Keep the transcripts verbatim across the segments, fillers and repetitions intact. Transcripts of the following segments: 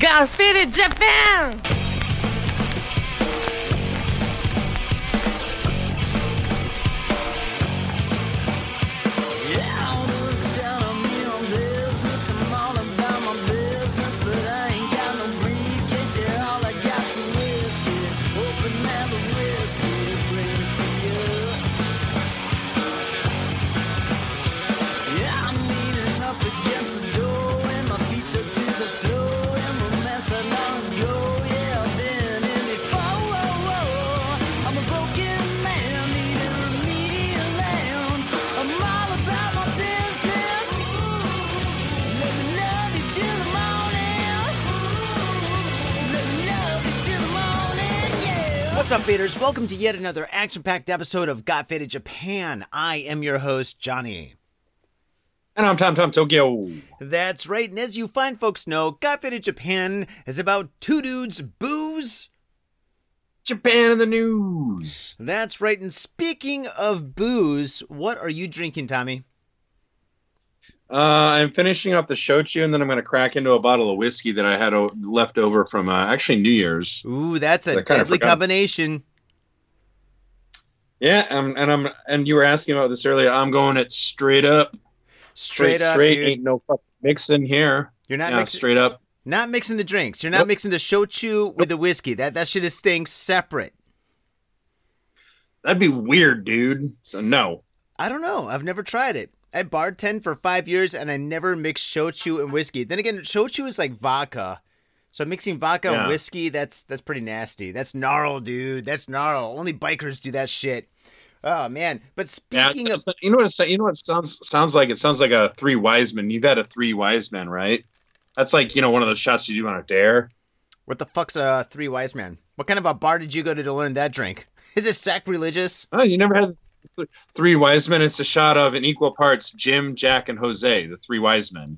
Got Faded Japan! What's up, faders? Welcome to yet another action-packed episode of Got Faded Japan. I am your host, Johnny. And I'm Tom, Tom, Tokyo. That's right, and as you fine folks know, Got Faded Japan is about two dudes, booze, Japan in the news. That's right, and speaking of booze, what are you drinking, Tommy? Uh, I'm finishing up the shochu, and then I'm going to crack into a bottle of whiskey that I had o- left over from uh, actually New Year's. Ooh, that's a deadly combination. Yeah, um, and I'm and you were asking about this earlier. I'm going it straight up, straight, straight up, straight. Dude. Ain't no fucking mixing here. You're not yeah, mixing straight up. Not mixing the drinks. You're not nope. mixing the shochu with nope. the whiskey. That that shit is staying separate. That'd be weird, dude. So no. I don't know. I've never tried it. I bartended for five years, and I never mixed shochu and whiskey. Then again, shochu is like vodka. So mixing vodka yeah. and whiskey, that's that's pretty nasty. That's gnarl, dude. That's gnarl. Only bikers do that shit. Oh, man. But speaking yeah, of... You know what it, you know what it sounds, sounds like? It sounds like a Three Wise Men. You've had a Three Wise Men, right? That's like, you know, one of those shots you do on a dare. What the fuck's a Three Wise Men? What kind of a bar did you go to to learn that drink? Is it sacrilegious? Oh, you never had... Three Wise Men. It's a shot of in equal parts Jim, Jack, and Jose, the Three Wise Men.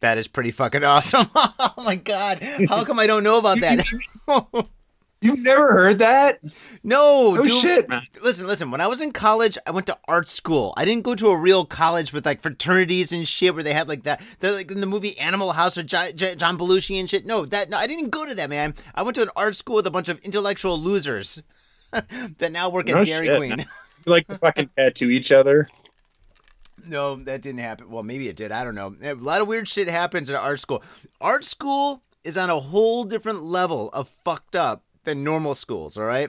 That is pretty fucking awesome. Oh my god! How come I don't know about that? You've never heard that? No. Oh dude. Shit, man. Listen, listen. When I was in college, I went to art school. I didn't go to a real college with like fraternities and shit where they had like that. They're like in the movie Animal House with John, John Belushi and shit. No, that no, I didn't go to that, man. I went to an art school with a bunch of intellectual losers. that now work at no Dairy shit. Queen. You like to fucking tattoo each other? No, that didn't happen. Well, maybe it did. I don't know. A lot of weird shit happens at art school. Art school is on a whole different level of fucked up than normal schools, all right?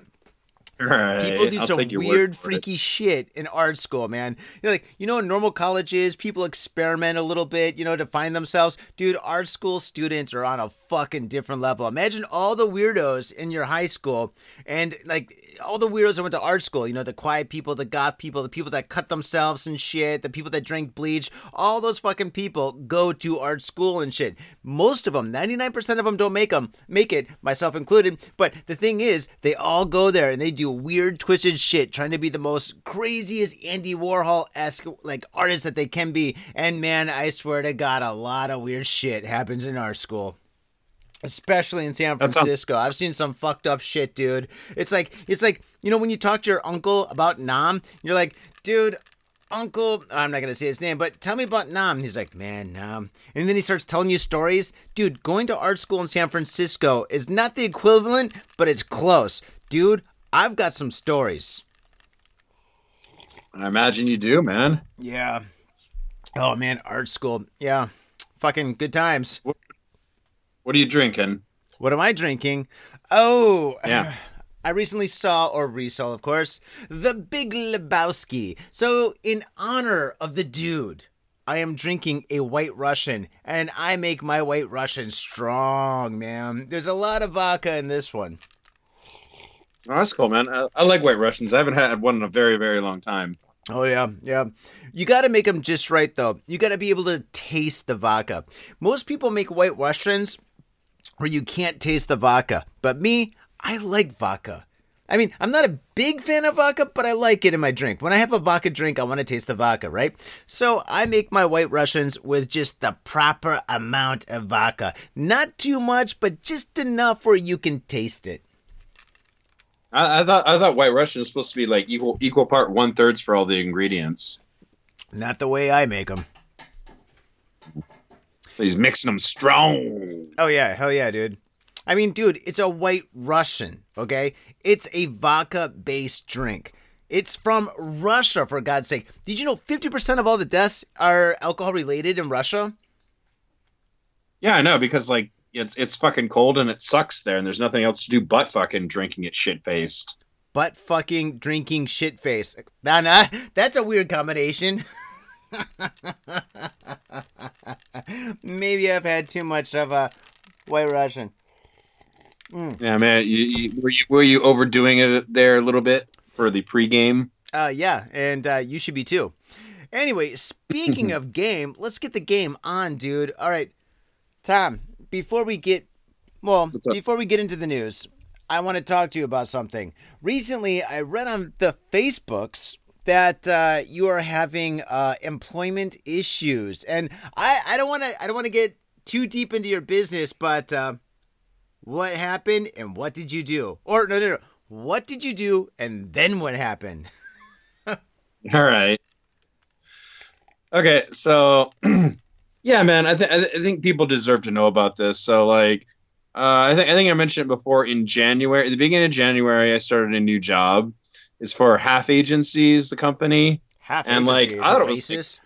All right. People do I'll some weird, freaky it. shit in art school, man. You know, like, you know what normal college is? People experiment a little bit, you know, to find themselves. Dude, art school students are on a fucking different level. Imagine all the weirdos in your high school and, like, all the weirdos that went to art school. You know, the quiet people, the goth people, the people that cut themselves and shit, the people that drink bleach. All those fucking people go to art school and shit. Most of them, ninety-nine percent of them don't make them, make it, myself included. But the thing is, they all go there and they do weird, twisted shit, trying to be the most craziest Andy Warhol-esque like artist that they can be. And man, I swear to God, a lot of weird shit happens in our school, especially in San Francisco. I've seen some fucked up shit, dude. It's like it's like you know when you talk to your uncle about Nam, you're like, dude. Uncle, I'm not going to say his name, but tell me about Nam. And he's like, man, Nam. And then he starts telling you stories. Dude, going to art school in San Francisco is not the equivalent, but it's close. Dude, I've got some stories. I imagine you do, man. Yeah. Oh, man, art school. Yeah. Fucking good times. What, what are you drinking? What am I drinking? Oh. Yeah. I recently saw, or resaw, of course, The Big Lebowski. So, in honor of the dude, I am drinking a White Russian, and I make my White Russian strong, man. There's a lot of vodka in this one. Oh, that's cool, man. I, I like White Russians. I haven't had one in a very, very long time. Oh, yeah, yeah. You got to make them just right, though. You got to be able to taste the vodka. Most people make White Russians where you can't taste the vodka. But me, I like vodka. I mean, I'm not a big fan of vodka, but I like it in my drink. When I have a vodka drink, I want to taste the vodka, right? So I make my White Russians with just the proper amount of vodka. Not too much, but just enough where you can taste it. I, I thought I thought White Russian was supposed to be like equal equal part one thirds for all the ingredients. Not the way I make them. He's mixing them strong. Oh, yeah. Hell yeah, dude. I mean, dude, it's a White Russian, okay? It's a vodka-based drink. It's from Russia, for God's sake. Did you know fifty percent of all the deaths are alcohol-related in Russia? Yeah, I know, because, like, it's it's fucking cold and it sucks there, and there's nothing else to do but fucking drinking it shit-faced. But fucking drinking shit-faced. Nah, nah, that's a weird combination. Maybe I've had too much of a White Russian. Mm. Yeah, man. You, you, were you were you overdoing it there a little bit for the pregame? Uh, yeah, and uh, you should be too. Anyway, speaking of game, let's get the game on, dude. All right, Tom. Before we get well, before we get into the news, I want to talk to you about something. Recently, I read on the Facebooks that uh, you are having uh, employment issues, and I I don't want to I don't want to get too deep into your business, but. Uh, What happened and what did you do? Or no, no, no. What did you do and then what happened? All right. Okay, so yeah, man. I think I th- I think people deserve to know about this. So like, uh, I think I think I mentioned it before. In January, at the beginning of January, I started a new job. It's for Half Agencies, the company. Half and like, I don't know, racist.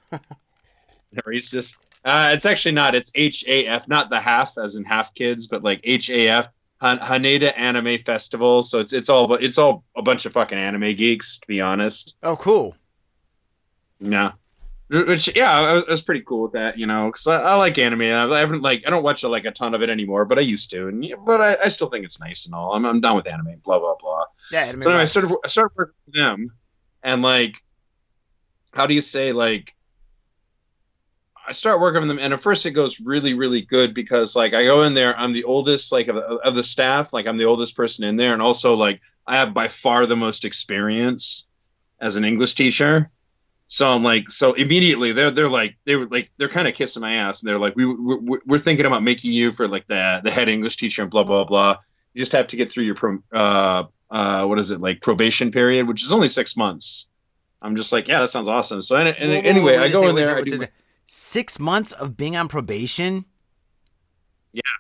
Racist. Uh, it's actually not. It's H A F, not the half as in half kids, but like H A F, Han- Haneda Anime Festival. So it's it's all it's all a bunch of fucking anime geeks, to be honest. Oh, cool. Yeah, which yeah, I was, I was pretty cool with that, you know, because I, I like anime. I haven't like I don't watch like a ton of it anymore, but I used to, and but I, I still think it's nice and all. I'm I'm done with anime. Blah blah blah. Yeah, anime. So anyway, I started I started working with them, and like, how do you say like. I start working with them, and at first it goes really, really good because, like, I go in there, I'm the oldest, like, of, of the staff. Like, I'm the oldest person in there, and also, like, I have by far the most experience as an English teacher. So I'm like, so immediately they're they're like they were like they're kind of kissing my ass, and they're like, we we're, we're thinking about making you for like the the head English teacher and blah blah blah. You just have to get through your pro, uh uh what is it like probation period, which is only six months. I'm just like, yeah, that sounds awesome. So and, and whoa, anyway, whoa, whoa, I go in there. It, I do, Six months of being on probation? Yeah.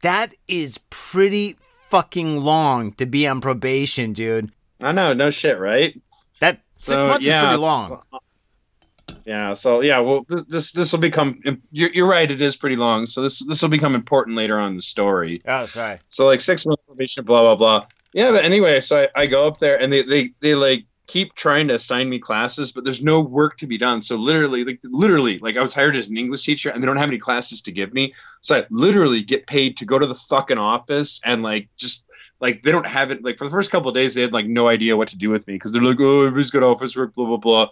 That is pretty fucking long to be on probation, dude. I know, no shit, right? That six so, months yeah. is pretty long. Yeah, so yeah, well, this this will become. You're, you're right, it is pretty long. So this this will become important later on in the story. Oh, sorry. So like six months probation, blah blah blah. Yeah, but anyway, so I, I go up there and they they they like. keep trying to assign me classes, but there's no work to be done. So literally, like literally, like I was hired as an English teacher and they don't have any classes to give me. So I literally get paid to go to the fucking office and like, just like, they don't have it. Like for the first couple of days, they had like no idea what to do with me. Cause they're like, oh, everybody's got office work, blah, blah, blah.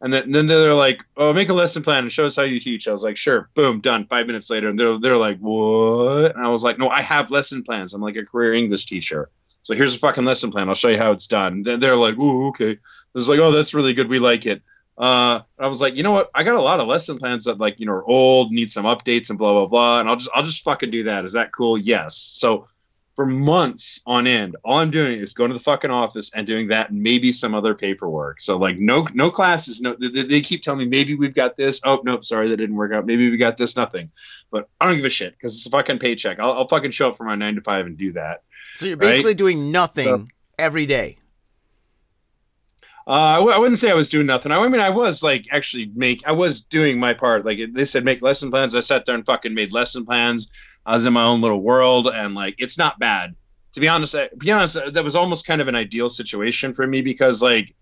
And then, and then they're like, oh, make a lesson plan and show us how you teach. I was like, sure. Boom. Done. Five minutes later. And they're, they're like, what? And I was like, no, I have lesson plans. I'm like a career English teacher. So here's a fucking lesson plan. I'll show you how it's done. They're like, ooh, okay. I was like, oh, that's really good. We like it. Uh, I was like, you know what? I got a lot of lesson plans that like, you know, are old, need some updates and blah, blah, blah. And I'll just, I'll just fucking do that. Is that cool? Yes. So for months on end, all I'm doing is going to the fucking office and doing that and maybe some other paperwork. So like no, no classes. No, they, they keep telling me maybe we've got this. Oh, nope. Sorry. That didn't work out. Maybe we got this. Nothing, but I don't give a shit because it's a fucking paycheck. I'll, I'll fucking show up for my nine to five and do that. So you're basically right? doing nothing so, every day. Uh, I, w- I wouldn't say I was doing nothing. I, I mean, I was like actually make. I was doing my part. Like they said, make lesson plans. I sat there and fucking made lesson plans. I was in my own little world, and like it's not bad. To be honest, I, be honest, that was almost kind of an ideal situation for me because like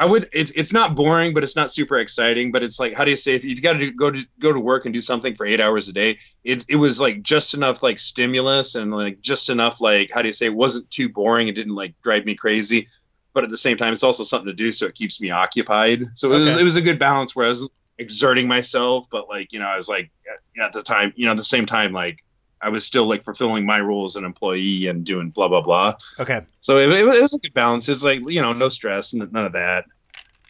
I would. It's it's not boring, but it's not super exciting. But it's like how do you say if you've got to go to go to work and do something for eight hours a day? It it was like just enough like stimulus and like just enough like how do you say it wasn't too boring. It didn't like drive me crazy, but at the same time it's also something to do, so it keeps me occupied. So okay. it was it was a good balance where I was exerting myself, but like you know I was like at, at the time you know at the same time like I was still like fulfilling my role as an employee and doing blah blah blah. Okay. So it, it, it was a good balance. It's like you know no stress, none of that.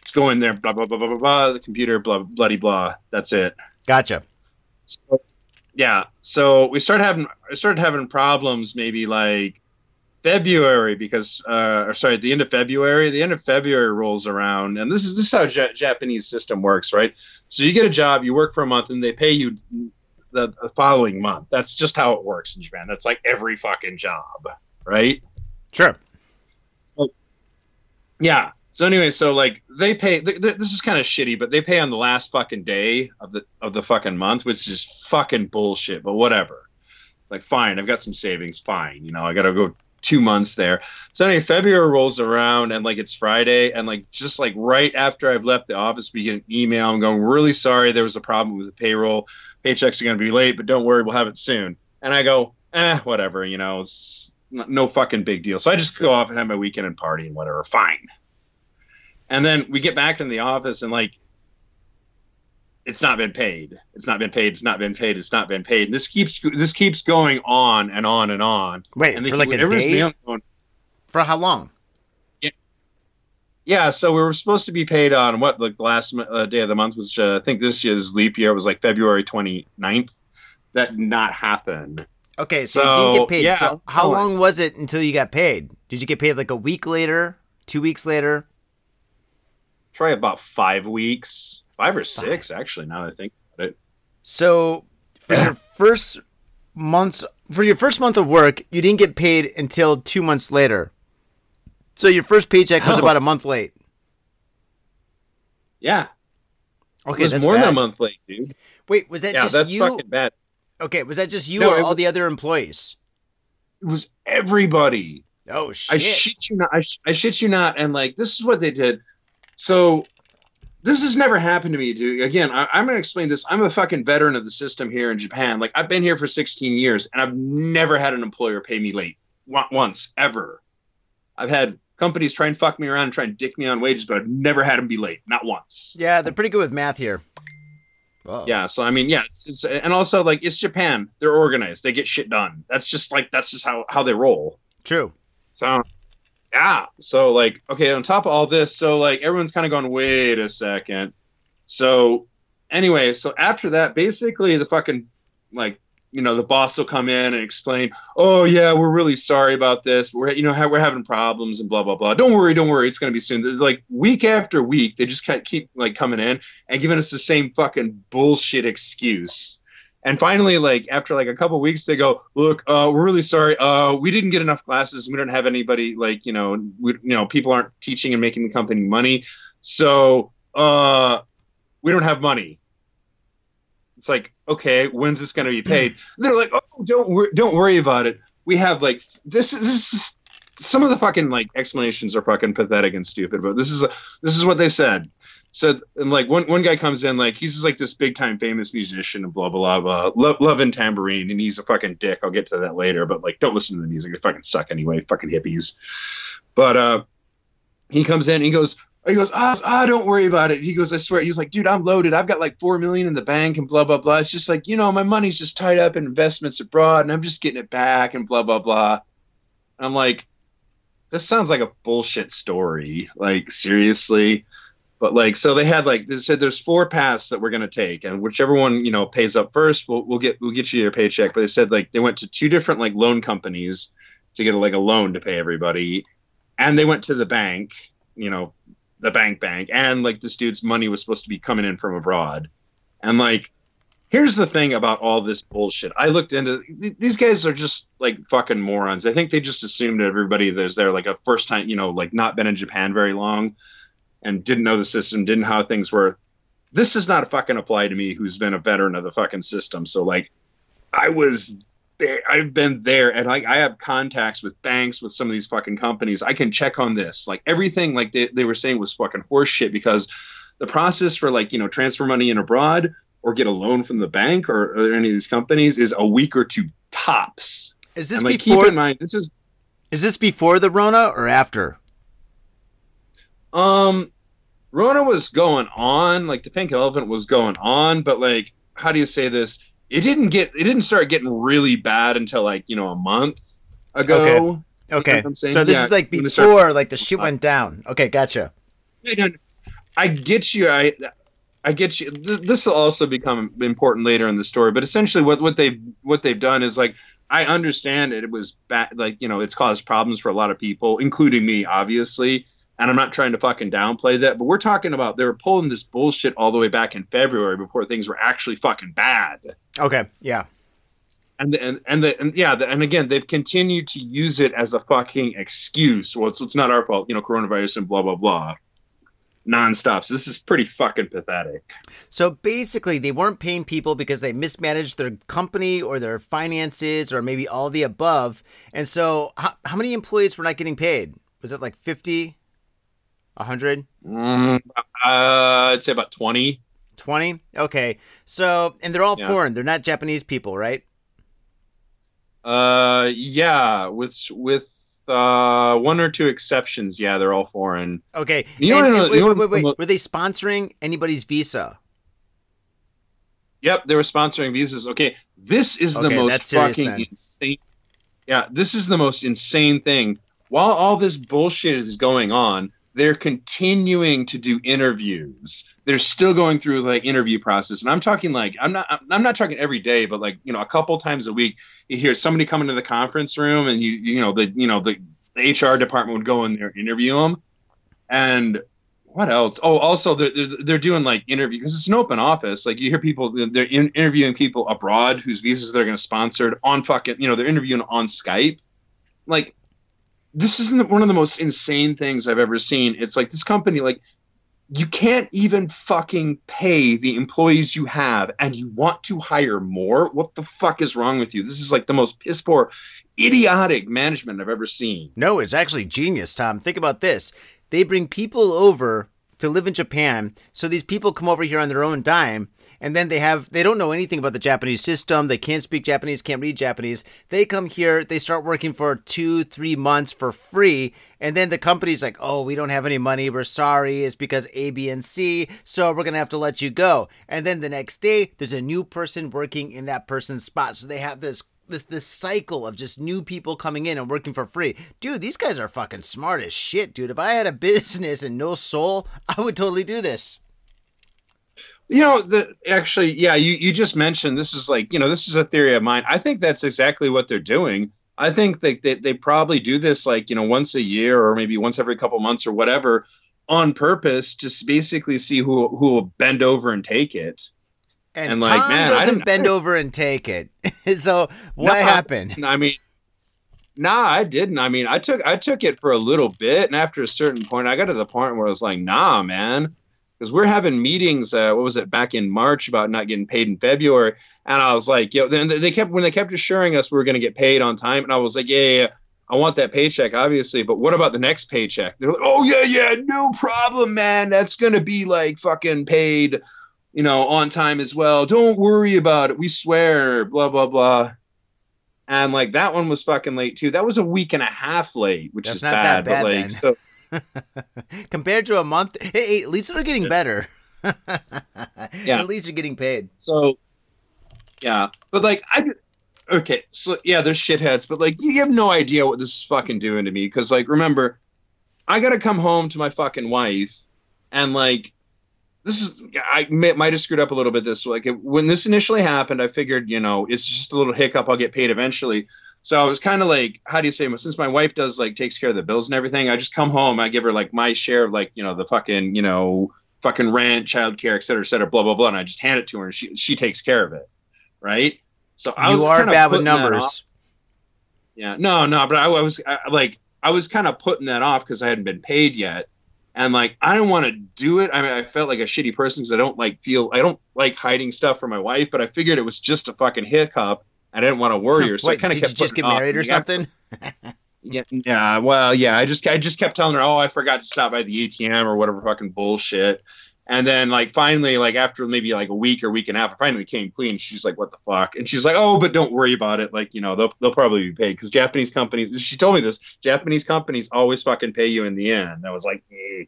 Just go in there, blah blah blah blah blah blah. The computer, blah bloody blah. That's it. Gotcha. So, yeah. So we started having I started having problems maybe like February because uh, or sorry at the end of February. The end of February rolls around, and this is this is how J- Japanese system works, right? So you get a job, you work for a month, and they pay you the, the following month. That's just how it works in Japan. That's like every fucking job, right? Sure. So, yeah. So anyway, so like they pay. Th- th- this is kind of shitty, but they pay on the last fucking day of the of the fucking month, which is fucking bullshit. But whatever. Like, fine, I've got some savings. Fine, you know, I gotta go two months there. So anyway, February rolls around and like it's Friday, and like just like right after I've left the office, we get an email. I'm going, really sorry, there was a problem with the payroll. Paychecks are gonna be late, but don't worry, we'll have it soon. And I go, eh, whatever, you know, it's no fucking big deal. So I just go off and have my weekend and party and whatever. Fine. And then we get back in the office and like, it's not been paid. It's not been paid. It's not been paid. It's not been paid. And this keeps this keeps going on and on and on. Wait, and for like a day? For how long? Yeah. Yeah. So we were supposed to be paid on what the last uh, day of the month was. Uh, I think this year, this leap year was like February twenty-ninth. That did not happen. Okay. So, so you didn't get paid. Yeah, so how oh, long was it until you got paid? Did you get paid like a week later? Two weeks later? Probably about five weeks, five or six, five. Actually. Now that I think about it. So for your first months, for your first month of work, you didn't get paid until two months later. So your first paycheck was oh. about a month late. Yeah. Okay, it was that's more bad. Than a month late, dude. Wait, was that yeah, just that's you? Fucking bad. Okay, was that just you no, or all was, the other employees? It was everybody. Oh shit! I shit you not. I, sh- I shit you not. And like, this is what they did. So this has never happened to me, dude. Again, I, I'm going to explain this. I'm a fucking veteran of the system here in Japan. Like, I've been here for sixteen years, and I've never had an employer pay me late. Once, ever. I've had companies try and fuck me around and try and dick me on wages, but I've never had them be late. Not once. Yeah, they're pretty good with math here. Whoa. Yeah, so, I mean, yeah. It's, it's, and also, like, it's Japan. They're organized. They get shit done. That's just, like, that's just how, how they roll. True. So... Yeah. So like, okay, on top of all this, so like everyone's kind of going, wait a second. So anyway, so after that, basically the fucking, like, you know, the boss will come in and explain, oh yeah, we're really sorry about this. We're, you know, we're having problems and blah, blah, blah. Don't worry. Don't worry. It's going to be soon. There's like week after week, they just keep like coming in and giving us the same fucking bullshit excuse. And finally, like, after, like, a couple weeks, they go, look, uh, we're really sorry. Uh, we didn't get enough classes. We don't have anybody, like, you know, we, you know, people aren't teaching and making the company money. So uh, we don't have money. It's like, okay, when's this going to be paid? They're like, oh, don't, wor- don't worry about it. We have, like, this is, this is some of the fucking, like, explanations are fucking pathetic and stupid. But this is this is what they said. So, and like one, one guy comes in, like he's just like this big time famous musician and blah, blah, blah, blah, love and tambourine. And he's a fucking dick. I'll get to that later, but like, don't listen to the music. They fucking suck anyway. Fucking hippies. But, uh, he comes in and he goes, he goes, ah, oh, oh, don't worry about it. He goes, I swear. He's like, dude, I'm loaded. I've got like four million in the bank and blah, blah, blah. It's just like, you know, my money's just tied up in investments abroad and I'm just getting it back and blah, blah, blah. And I'm like, this sounds like a bullshit story. Like, seriously. But, like, so they had, like, they said there's four paths that we're going to take. And whichever one, you know, pays up first, we'll we'll get we'll get you your paycheck. But they said, like, they went to two different, like, loan companies to get, like, a loan to pay everybody. And they went to the bank, you know, the bank bank. And, like, this dude's money was supposed to be coming in from abroad. And, like, here's the thing about all this bullshit. I looked into th- these guys are just like fucking morons. I think they just assumed everybody that's there, like, a first time, you know, like, not been in Japan very long. And didn't know the system, didn't know how things were. This does not fucking apply to me, who's been a veteran of the fucking system. So, like, I was there. I've been there, and I, I have contacts with banks, with some of these fucking companies. I can check on this. Like, everything, like, they, they were saying was fucking horse shit, because the process for, like, you know, transfer money in abroad or get a loan from the bank or, or any of these companies is a week or two tops. Is this and, like, before? Keep in mind, this is, is this before the Rona or after? Um, Rona was going on, like the pink elephant was going on, but like, how do you say this? It didn't get, it didn't start getting really bad until like, you know, a month ago. Okay. Okay. You know, so this yeah, is like before, start- like the shit went down. Okay. Gotcha. I get you. I, I get you. This will also become important later in the story, but essentially what, what they've, what they've done is like, I understand it, it was bad. Like, you know, it's caused problems for a lot of people, including me, obviously. And I'm not trying to fucking downplay that, but we're talking about they were pulling this bullshit all the way back in February before things were actually fucking bad. Okay, yeah. And the, and and, the, and yeah, the, and again, they've continued to use it as a fucking excuse. Well, it's, it's not our fault, you know, coronavirus and blah, blah, blah. Non-stops. This is pretty fucking pathetic. So basically, they weren't paying people because they mismanaged their company or their finances or maybe all the above. And so how, how many employees were not getting paid? Was it like fifty? one hundred? Mm, uh, I'd say about twenty. twenty? Okay. So, and they're all yeah. foreign. They're not Japanese people, right? Uh, yeah. With with uh one or two exceptions, yeah, they're all foreign. Okay. You and, know, and wait, wait, wait, wait. Most... Were they sponsoring anybody's visa? Yep, they were sponsoring visas. Okay. This is okay, the most serious, fucking then. insane. Yeah, this is the most insane thing. While all this bullshit is going on, they're continuing to do interviews. They're still going through like interview process. And I'm talking like, I'm not, I'm not talking every day, but like, you know, a couple times a week, you hear somebody come into the conference room and you, you know, the, you know, the, the H R department would go in there and interview them. And what else? Oh, also they're, they're, they're doing like interview because it's an open office. Like you hear people, they're in, interviewing people abroad whose visas they're going to sponsor on fucking, you know, they're interviewing on Skype. Like, this isn't one of the most insane things I've ever seen. It's like this company, like you can't even fucking pay the employees you have and you want to hire more. What the fuck is wrong with you? This is like the most piss poor, idiotic management I've ever seen. No, it's actually genius, Tom. Think about this. They bring people over to live in Japan. So these people come over here on their own dime. And then they have, they don't know anything about the Japanese system. They can't speak Japanese, can't read Japanese. They come here, they start working for two, three months for free. And then the company's like, oh, we don't have any money. We're sorry. It's because A, B, and C. So we're going to have to let you go. And then the next day, there's a new person working in that person's spot. So they have this, this, this cycle of just new people coming in and working for free. Dude, these guys are fucking smart as shit, dude. If I had a business and no soul, I would totally do this. You know, the, actually, yeah, you, you just mentioned this is like, you know, this is a theory of mine. I think that's exactly what they're doing. I think they, they, they probably do this like, you know, once a year or maybe once every couple months or whatever on purpose, just basically see who who will bend over and take it. And, and Tom like, man, doesn't I bend I, over and take it. So what no, happened? I mean, nah, I didn't. I mean, I took I took it for a little bit. And after a certain point, I got to the point where I was like, nah, man. Because we're having meetings, uh, what was it, back in March about not getting paid in February. And I was like, yo, then they kept, when they kept assuring us we were going to get paid on time. And I was like, yeah, yeah, yeah, I want that paycheck, obviously. But what about the next paycheck? They're like, oh, yeah, yeah, no problem, man. That's going to be like fucking paid, you know, on time as well. Don't worry about it. We swear, blah, blah, blah. And like that one was fucking late too. That was a week and a half late, which That's is not bad, that bad. But like, then. so. Compared to a month, hey, at least they're getting better. Yeah, at least you're getting paid. So, yeah, but like I, okay, so yeah, they're shitheads, but like you have no idea what this is fucking doing to me because like remember, I gotta come home to my fucking wife, and like this is I may, might have screwed up a little bit. This like when this initially happened, I figured you know it's just a little hiccup. I'll get paid eventually. So I was kind of like, how do you say, since my wife does like takes care of the bills and everything, I just come home, I give her like my share of like, you know, the fucking, you know, fucking rent, childcare, et cetera, et cetera, blah, blah, blah. And I just hand it to her and she, she takes care of it. Right. So I you was are bad with numbers. Yeah, no, no. But I, I was I, like, I was kind of putting that off because I hadn't been paid yet. And like, I didn't want to do it. I mean, I felt like a shitty person because I don't like feel I don't like hiding stuff from my wife, but I figured it was just a fucking hiccup. I didn't want to worry her, so Wait, I kind of kept. Did you just get married or something? yeah, yeah. Well, yeah. I just, I just kept telling her, oh, I forgot to stop by the A T M or whatever fucking bullshit. And then, like, finally, like after maybe like a week or week and a half, I finally came clean. She's like, what the fuck? And she's like, oh, but don't worry about it. Like, you know, they'll they'll probably be paid because Japanese companies. She told me this. Japanese companies always fucking pay you in the end. I was like, eh.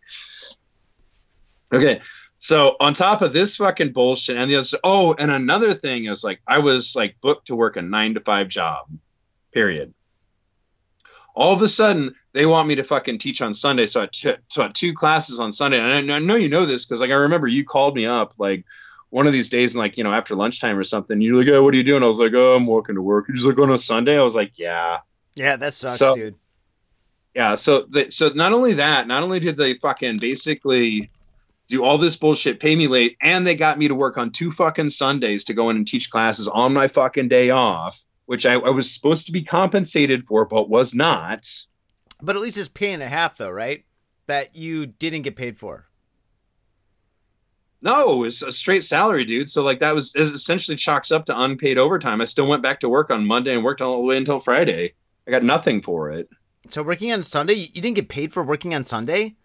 Okay. So on top of this fucking bullshit and the other, oh, and another thing is like, I was like booked to work a nine to five job, period. All of a sudden they want me to fucking teach on Sunday. So I t- taught two classes on Sunday. And I, I know, you know, this, cause like, I remember you called me up like one of these days and like, you know, after lunchtime or something, you're like, oh, what are you doing? I was like, oh, I'm walking to work. You're just like on a Sunday. I was like, yeah, yeah, that sucks, so, dude. Yeah, so the, so not only that, not only did they fucking basically do all this bullshit, pay me late, and they got me to work on two fucking Sundays to go in and teach classes on my fucking day off, which I, I was supposed to be compensated for, but was not. But at least it's pay and a half, though, right? That you didn't get paid for. No, it's a straight salary, dude. So like that was essentially chalks up to unpaid overtime. I still went back to work on Monday and worked all the way until Friday. I got nothing for it. So working on Sunday, you didn't get paid for working on Sunday?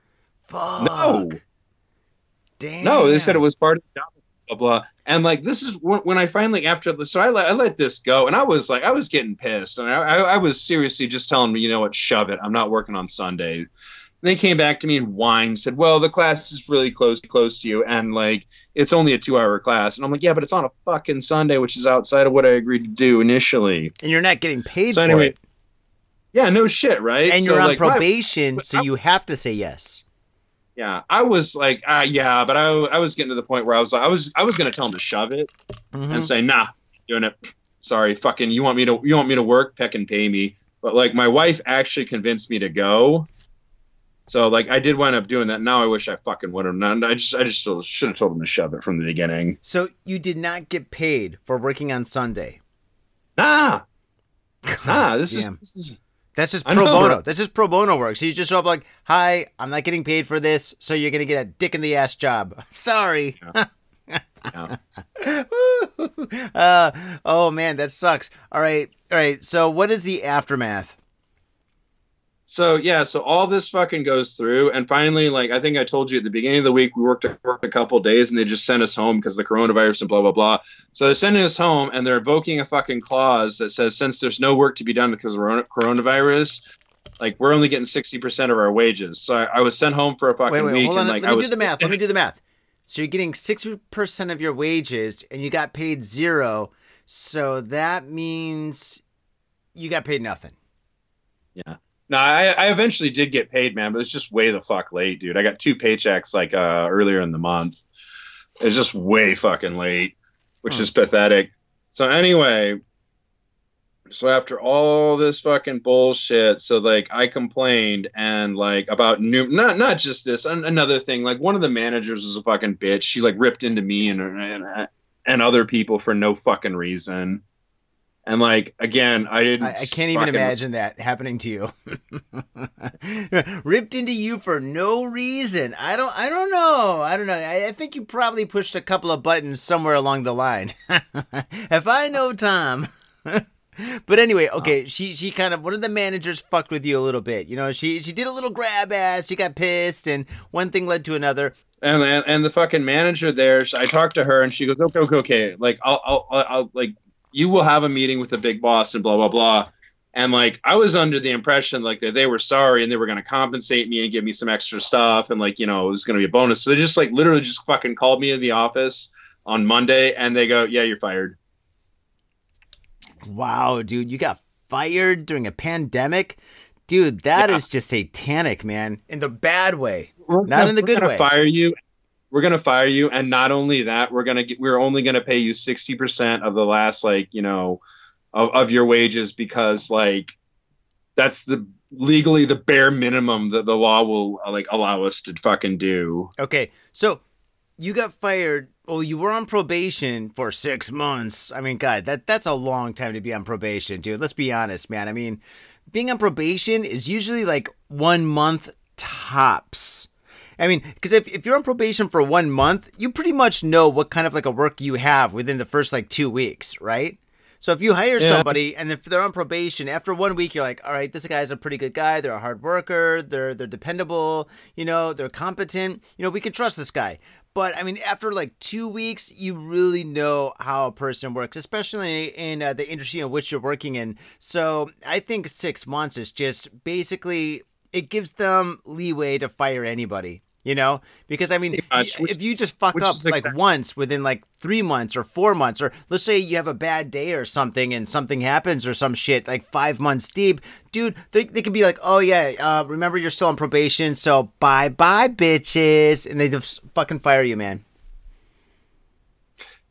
Fuck. No. Damn. No, they said it was part of the job. Blah, blah. And like this is when, when I finally after the so I let I let this go, and I was like I was getting pissed, and I, I I was seriously just telling me, you know what, shove it. I'm not working on Sunday. And they came back to me and whined, said, "Well, the class is really close close to you, and like it's only a two-hour class." And I'm like, "Yeah, but it's on a fucking Sunday, which is outside of what I agreed to do initially." And you're not getting paid so for anyway, it. Yeah, no shit, right? And so you're on like, probation, why? so you have to say yes. Yeah, I was like, ah, yeah, but I, I was getting to the point where I was like, I was, I was gonna tell him to shove it mm-hmm. and say, nah, doing it. Sorry, fucking, you want me to, you want me to work, peck and pay me. But like, my wife actually convinced me to go, so like, I did wind up doing that. Now I wish I fucking would have. None. I just, I just should have told him to shove it from the beginning. So you did not get paid for working on Sunday. Nah, nah, this is, this is. That's just pro bono. That's just pro bono work. So you just show up like, hi, I'm not getting paid for this, so you're going to get a dick-in-the-ass job. Sorry. Yeah. Yeah. uh, oh, man, that sucks. All right. All right. So what is the aftermath? So, yeah, so all this fucking goes through. And finally, like, I think I told you at the beginning of the week, we worked a, worked a couple days, and they just sent us home because of the coronavirus and blah, blah, blah. So they're sending us home, and they're invoking a fucking clause that says, since there's no work to be done because of coronavirus, like, we're only getting sixty percent of our wages. So I, I was sent home for a fucking wait, wait, week. Hold on. And, like, Let me I do was, the math. Let me do the math. So you're getting sixty percent of your wages, and you got paid zero. So that means you got paid nothing. Yeah. No, I, I eventually did get paid, man, but it's just way the fuck late, dude. I got two paychecks like uh, earlier in the month. It's just way fucking late, which oh. is pathetic. So anyway, so after all this fucking bullshit, so like I complained and like about new, not not just this, an- another thing. Like one of the managers was a fucking bitch. She like ripped into me and and, and other people for no fucking reason. And like again, I didn't. I, I can't even imagine that happening to you. Ripped into you for no reason. I don't. I don't know. I don't know. I, I think you probably pushed a couple of buttons somewhere along the line. If I know Tom. But anyway, okay. She she kind of one of the managers fucked with you a little bit. You know, she she did a little grab ass. She got pissed, and one thing led to another. And, and and the fucking manager there. I talked to her, and she goes, okay, okay, okay. Like I'll I'll I'll like. You will have a meeting with the big boss and blah, blah, blah. And like, I was under the impression like that they were sorry and they were going to compensate me and give me some extra stuff. And like, you know, it was going to be a bonus. So they just like literally just fucking called me in the office on Monday and they go, yeah, you're fired. Wow, dude, you got fired during a pandemic. Dude, that yeah. is just satanic, man. In the bad way. We're Not gonna, in the good way. Fire you. We're going to fire you. And not only that, we're going to get, we're only going to pay you sixty percent of the last, like, you know, of, of your wages, because like, that's the legally the bare minimum that the law will like allow us to fucking do. Okay. So you got fired. Well, you were on probation for six months. I mean, God, that that's a long time to be on probation, dude. Let's be honest, man. I mean, being on probation is usually like one month tops. I mean, because if, if you're on probation for one month, you pretty much know what kind of like a work you have within the first like two weeks, right? So if you hire yeah. somebody and if they're on probation, after one week, you're like, all right, this guy's a pretty good guy. They're a hard worker. They're they're dependable. You know, they're competent. You know, we can trust this guy. But I mean, after like two weeks, you really know how a person works, especially in uh, the industry in which you're working in. So I think six months is just basically it gives them leeway to fire anybody. You know, because I mean, much, which, if you just fuck up like exactly. once within like three months or four months, or let's say you have a bad day or something and something happens or some shit like five months deep, dude, they, they could be like, oh, yeah, uh, remember, you're still on probation. So bye bye, bitches. And they just fucking fire you, man.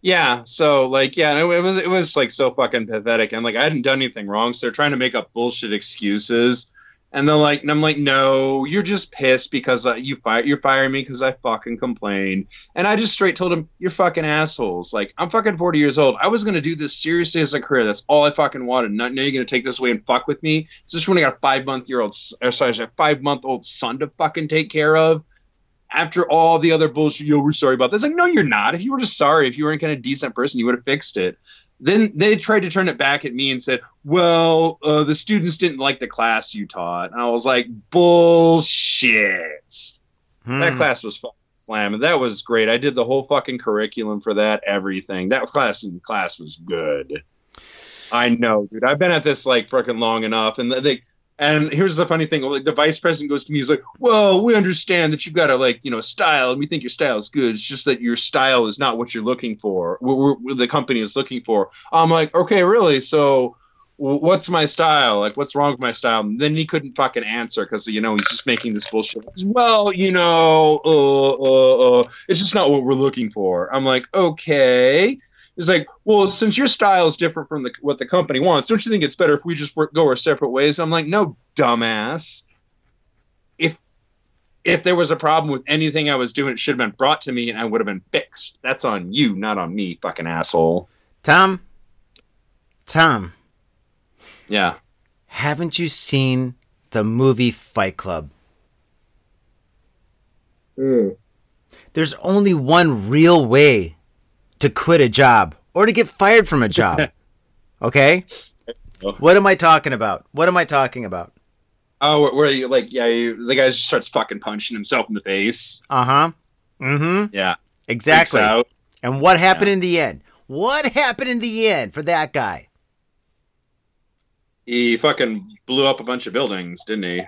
Yeah. So like, yeah, it was it was like so fucking pathetic. And like I hadn't done anything wrong. So they're trying to make up bullshit excuses. And they're like, and I'm like, no, you're just pissed because uh, you fire, you're firing me because I fucking complained. And I just straight told them, you're fucking assholes. Like, I'm fucking forty years old. I was going to do this seriously as a career. That's all I fucking wanted. Now, now you're going to take this away and fuck with me. Especially when I got a five month year old, or sorry, a five month old son to fucking take care of. After all the other bullshit, yo, we're sorry about this. Like, no, you're not. If you were just sorry, if you weren't kind of decent person, you would have fixed it. Then they tried to turn it back at me and said, well, uh, the students didn't like the class you taught. And I was like, bullshit. Hmm. That class was fucking slamming. That was great. I did the whole fucking curriculum for that, everything. That class in class was good. I know, dude. I've been at this, like, fucking long enough. And they... And here's the funny thing. Like, the vice president goes to me, he's like, well, we understand that you've got a, like, you know, style, and we think your style is good. It's just that your style is not what you're looking for, what, we're, what the company is looking for. I'm like, okay, really? So what's my style? Like, what's wrong with my style? And then he couldn't fucking answer because, you know, he's just making this bullshit. Well, you know, uh, uh, uh, it's just not what we're looking for. I'm like, okay. It's like, well, since your style is different from the, what the company wants, don't you think it's better if we just work, go our separate ways? I'm like, no, dumbass. If if there was a problem with anything I was doing, it should have been brought to me and I would have been fixed. That's on you, not on me, fucking asshole. Tom? Tom. Yeah? Haven't you seen the movie Fight Club? Mm. There's only one real way to quit a job or to get fired from a job. Okay? What am I talking about? What am I talking about? Oh, where you like, yeah, you, the guy just starts fucking punching himself in the face. Uh-huh. Mm-hmm. Yeah. Exactly. And what happened yeah. in the end? What happened in the end for that guy? He fucking blew up a bunch of buildings, didn't he?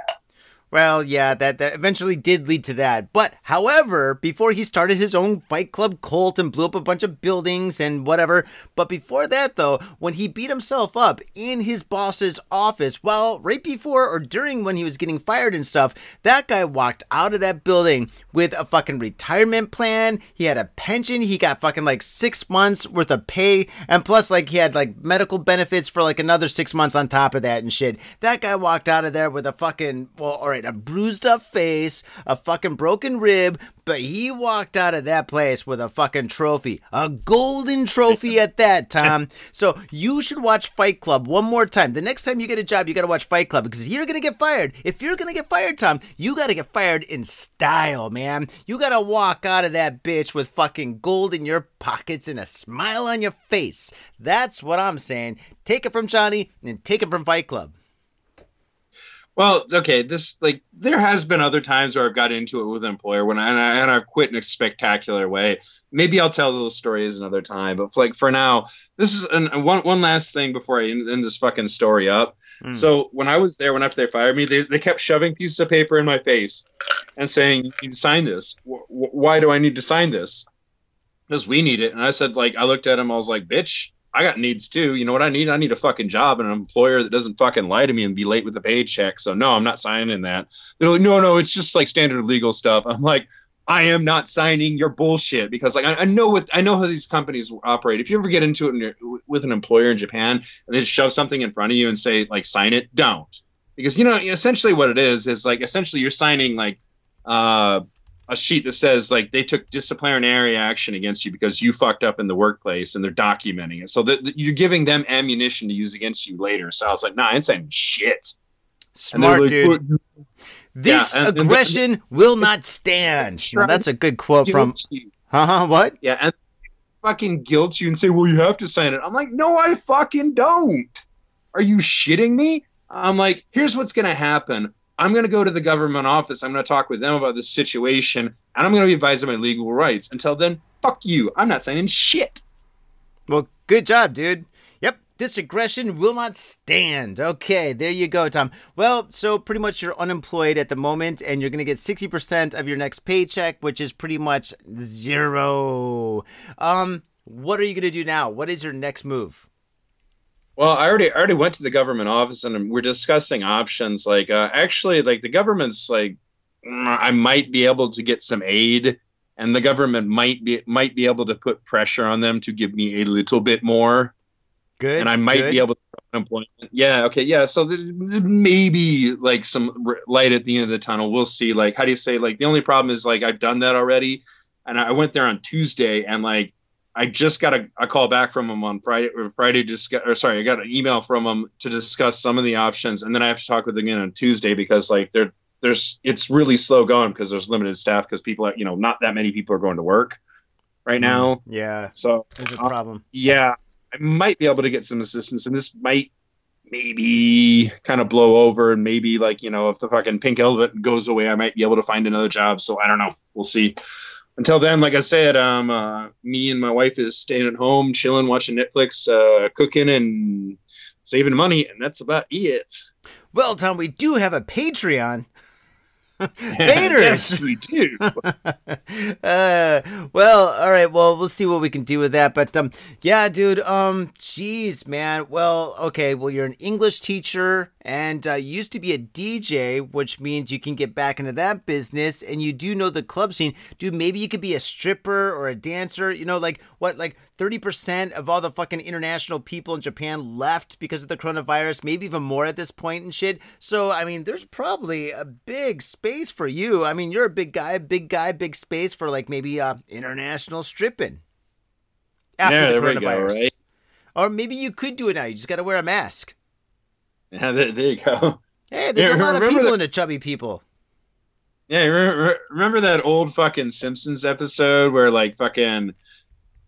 Well, yeah, that, that eventually did lead to that. But, however, before he started his own Fight Club cult and blew up a bunch of buildings and whatever. But before that, though, when he beat himself up in his boss's office, well, right before or during when he was getting fired and stuff, that guy walked out of that building with a fucking retirement plan. He had a pension. He got fucking like six months worth of pay. And plus, like, he had like medical benefits for like another six months on top of that and shit. That guy walked out of there with a fucking, well, all right. A bruised up face, a fucking broken rib, but he walked out of that place with a fucking trophy, a golden trophy at that, Tom. So you should watch Fight Club one more time. The next time you get a job, you got to watch Fight Club because you're going to get fired. If you're going to get fired, Tom, you got to get fired in style, man. You got to walk out of that bitch with fucking gold in your pockets and a smile on your face. That's what I'm saying. Take it from Johnny and take it from Fight Club. Well, okay, this, like, there has been other times where I've got into it with an employer when I, and, I, and I've quit in a spectacular way. Maybe I'll tell those stories another time, but, like, for now, this is an, one one last thing before I end, end this fucking story up. Mm. So when I was there, when after they fired me, they, they kept shoving pieces of paper in my face and saying, you need to sign this. W- why do I need to sign this? Because we need it. And I said, like, I looked at him, I was like, bitch. I got needs too. You know what I need? I need a fucking job and an employer that doesn't fucking lie to me and be late with the paycheck. So no, I'm not signing that. They're like, no, no, it's just like standard legal stuff. I'm like, I am not signing your bullshit because like I, I know what I know how these companies operate. If you ever get into it in your, with an employer in Japan and they shove something in front of you and say like sign it, don't, because you know essentially what it is is like essentially you're signing like uh, a sheet that says like they took disciplinary action against you because you fucked up in the workplace and they're documenting it. So that, that you're giving them ammunition to use against you later. So I was like, nah, I ain't saying shit. Smart, like, dude. What? This yeah, and, aggression and, and, will not stand. Well, that's a good quote from, huh? What? Yeah. And fucking guilt you and say, well, you have to sign it. I'm like, no, I fucking don't. Are you shitting me? I'm like, here's what's going to happen. I'm going to go to the government office. I'm going to talk with them about this situation, and I'm going to be advised of my legal rights. Until then, fuck you. I'm not signing shit. Well, good job, dude. Yep, this aggression will not stand. Okay, there you go, Tom. Well, so pretty much you're unemployed at the moment, and you're going to get sixty percent of your next paycheck, which is pretty much zero. Um, what are you going to do now? What is your next move? Well, I already I already went to the government office and we're discussing options. Like, uh, actually, like the government's like, I might be able to get some aid, and the government might be might be able to put pressure on them to give me a little bit more. Good. And I might good. be able to get unemployment. Yeah. Okay. Yeah. So maybe like some r- light at the end of the tunnel. We'll see. Like, how do you say? Like, the only problem is like I've done that already, and I went there on Tuesday, and like I just got a, a call back from him on Friday. Or Friday, discuss, or sorry, I got an email from him to discuss some of the options, and then I have to talk with him again on Tuesday because like there, there's it's really slow going because there's limited staff because people are, you know, not that many people are going to work right now. Yeah. So there's a problem. Uh, yeah. I might be able to get some assistance, and this might maybe kind of blow over, and maybe like, you know, if the fucking pink elephant goes away, I might be able to find another job. So I don't know. We'll see. Until then, like I said, um, uh, me and my wife is staying at home, chilling, watching Netflix, uh, cooking and saving money. And that's about it. Well, Tom, we do have a Patreon. Yes, we do. uh, well, all right. Well, we'll see what we can do with that. But um, yeah, dude. Um, jeez, man. Well, okay. Well, you're an English teacher and uh, used to be a D J, which means you can get back into that business. And you do know the club scene, dude. Maybe you could be a stripper or a dancer. You know, like what, like thirty percent of all the fucking international people in Japan left because of the coronavirus. Maybe even more at this point and shit. So I mean, there's probably a big space. Space for you. I mean, you're a big guy, big guy, big space for like maybe uh, international stripping after yeah, the coronavirus. Go, right? Or maybe you could do it now. You just got to wear a mask. Yeah, there, there you go. Hey, there's yeah, a lot of people that, into chubby people. Yeah, remember, remember that old fucking Simpsons episode where like fucking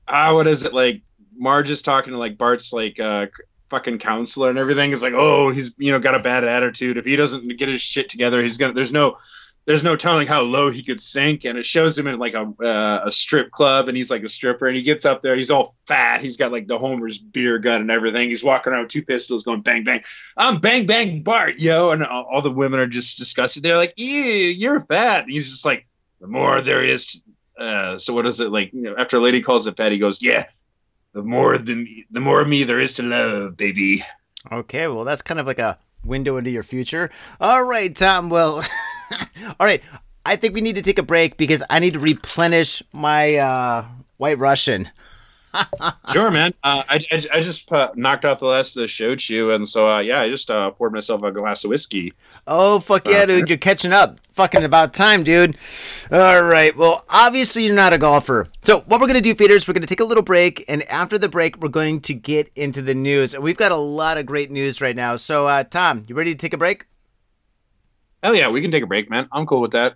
ah, what is it like? Marge is talking to like Bart's like uh, fucking counselor and everything is like, oh, he's, you know, got a bad attitude. If he doesn't get his shit together, he's gonna, there's no, there's no telling how low he could sink. And it shows him in like a, uh, a strip club and he's like a stripper and he gets up there. He's all fat. He's got like the Homer's beer gun and everything. He's walking around with two pistols going bang, bang, I'm bang, bang, Bart, yo. And all, all the women are just disgusted. They're like, ew, you're fat. And he's just like, the more there is, uh, so what is it like, you know, after a lady calls it fat, he goes, yeah, The more the, the more of me there is to love, baby. Okay, well, that's kind of like a window into your future. All right, Tom. Well, all right. I think we need to take a break because I need to replenish my uh, White Russian. Sure, man. Uh, I, I, I just uh, knocked out the last of the shochu, and so, uh, yeah, I just uh, poured myself a glass of whiskey. Oh, fuck yeah, dude. You're catching up. Fucking about time, dude. All right. Well, obviously you're not a golfer. So what we're going to do, Faders, we're going to take a little break, and after the break, we're going to get into the news. And we've got a lot of great news right now. So, uh, Tom, you ready to take a break? Hell yeah, we can take a break, man. I'm cool with that.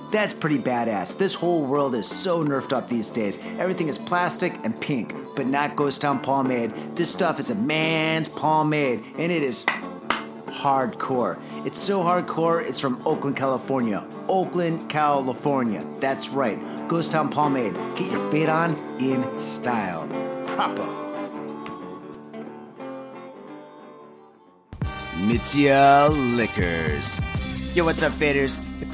That's pretty badass. This whole world is so nerfed up these days. Everything is plastic and pink, but not Ghost Town Pomade. This stuff is a man's pomade, and it is hardcore. It's so hardcore, it's from Oakland, California. Oakland, California. That's right. Ghost Town Pomade. Get your fade on in style. Proper. Mitsuya Liquors. Yo, what's up, faders? If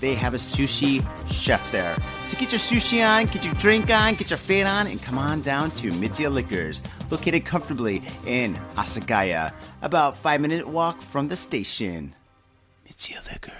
they have a sushi chef there. So get your sushi on, get your drink on, get your fade on, and come on down to Mitsuya Liquors, located comfortably in Asagaya, about five minute walk from the station. Mitsuya Liquors.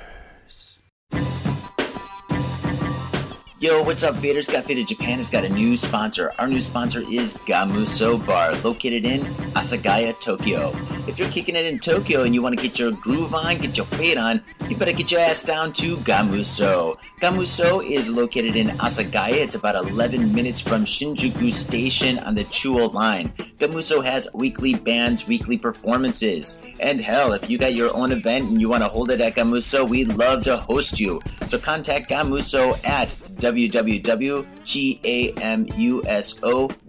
Yo, what's up, faders? Got Faded Japan has got a new sponsor. Our new sponsor is Gamuso Bar, located in Asagaya, Tokyo. If you're kicking it in Tokyo and you want to get your groove on, get your fade on, you better get your ass down to Gamuso. Gamuso is located in Asagaya. It's about eleven minutes from Shinjuku Station on the Chuo Line. Gamuso has weekly bands, weekly performances. And hell, if you got your own event and you want to hold it at Gamuso, we'd love to host you. So contact Gamuso at w w w dot gamuso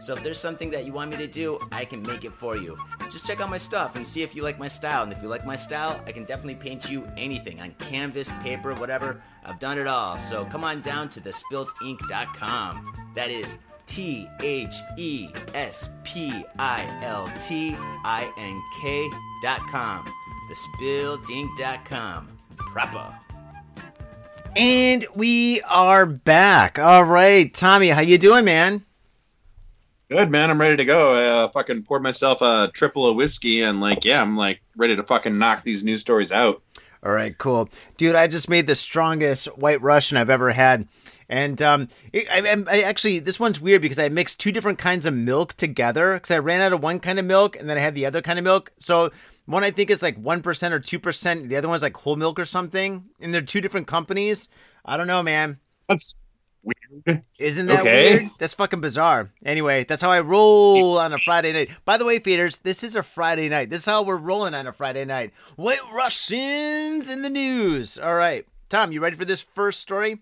So if there's something that you want me to do, I can make it for you. Just check out my stuff and see if you like my style. And if you like my style, I can definitely paint you anything on canvas, paper, whatever. I've done it all. So come on down to the spilt ink dot com. That is T H E S P I L T I N K dot com. the spilt ink dot com. Proper. And we are back. All right, Tommy, how you doing, man? Good, man. I'm ready to go. I uh, fucking poured myself a triple of whiskey and like, yeah, I'm like ready to fucking knock these news stories out. All right, cool. Dude, I just made the strongest White Russian I've ever had. And um, I, I, I actually, this one's weird because I mixed two different kinds of milk together because I ran out of one kind of milk and then I had the other kind of milk. So one I think is like one percent or two percent. The other one's like whole milk or something. And they're two different companies. I don't know, man. That's weird. Isn't that okay. Weird? That's fucking bizarre. Anyway, that's how I roll on a Friday night. By the way, feeders, this is a Friday night. This is how we're rolling on a Friday night. White Russians in the news. All right. Tom, you ready for this first story?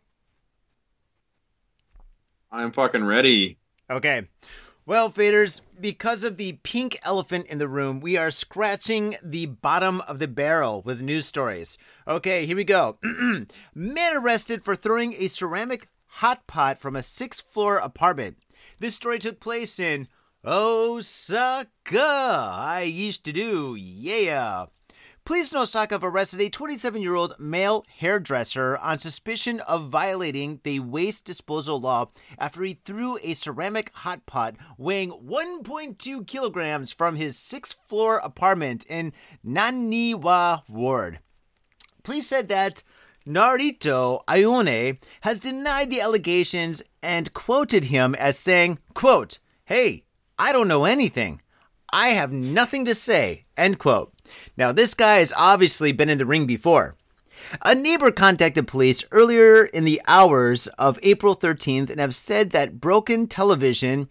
I'm fucking ready. Okay. Well, faders, because of the pink elephant in the room, we are scratching the bottom of the barrel with news stories. Okay, here we go. Man arrested for throwing a ceramic hot pot from a sixth floor apartment. This story took place in Osaka. I used to do, yeah. Police in Osaka have arrested a twenty-seven-year-old male hairdresser on suspicion of violating the waste disposal law after he threw a ceramic hot pot weighing one point two kilograms from his sixth floor apartment in Naniwa Ward. Police said that Naruto Aione has denied the allegations and quoted him as saying, quote, "Hey, I don't know anything. I have nothing to say," end quote. Now, this guy has obviously been in the ring before. A neighbor contacted police earlier in the hours of April thirteenth and have said that broken television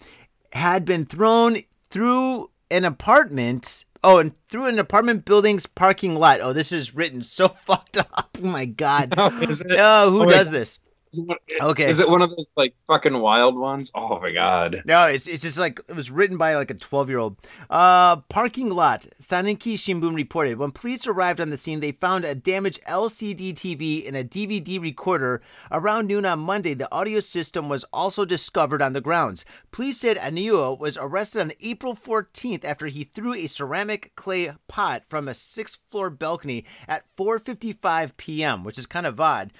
had been thrown through an apartment. Oh, and through an apartment building's parking lot. Oh, this is written so fucked up. Oh, my God. No, is it? No, who oh does this? Is it, okay. Is it one of those like fucking wild ones? Oh my God. No, it's it's just like it was written by like a twelve year old. Uh, parking lot. Saninki Shimbun reported when police arrived on the scene, they found a damaged L C D T V and a D V D recorder. Around noon on Monday, the audio system was also discovered on the grounds. Police said Aniwa was arrested on April fourteenth after he threw a ceramic clay pot from a sixth floor balcony at four fifty-five p.m., which is kind of odd.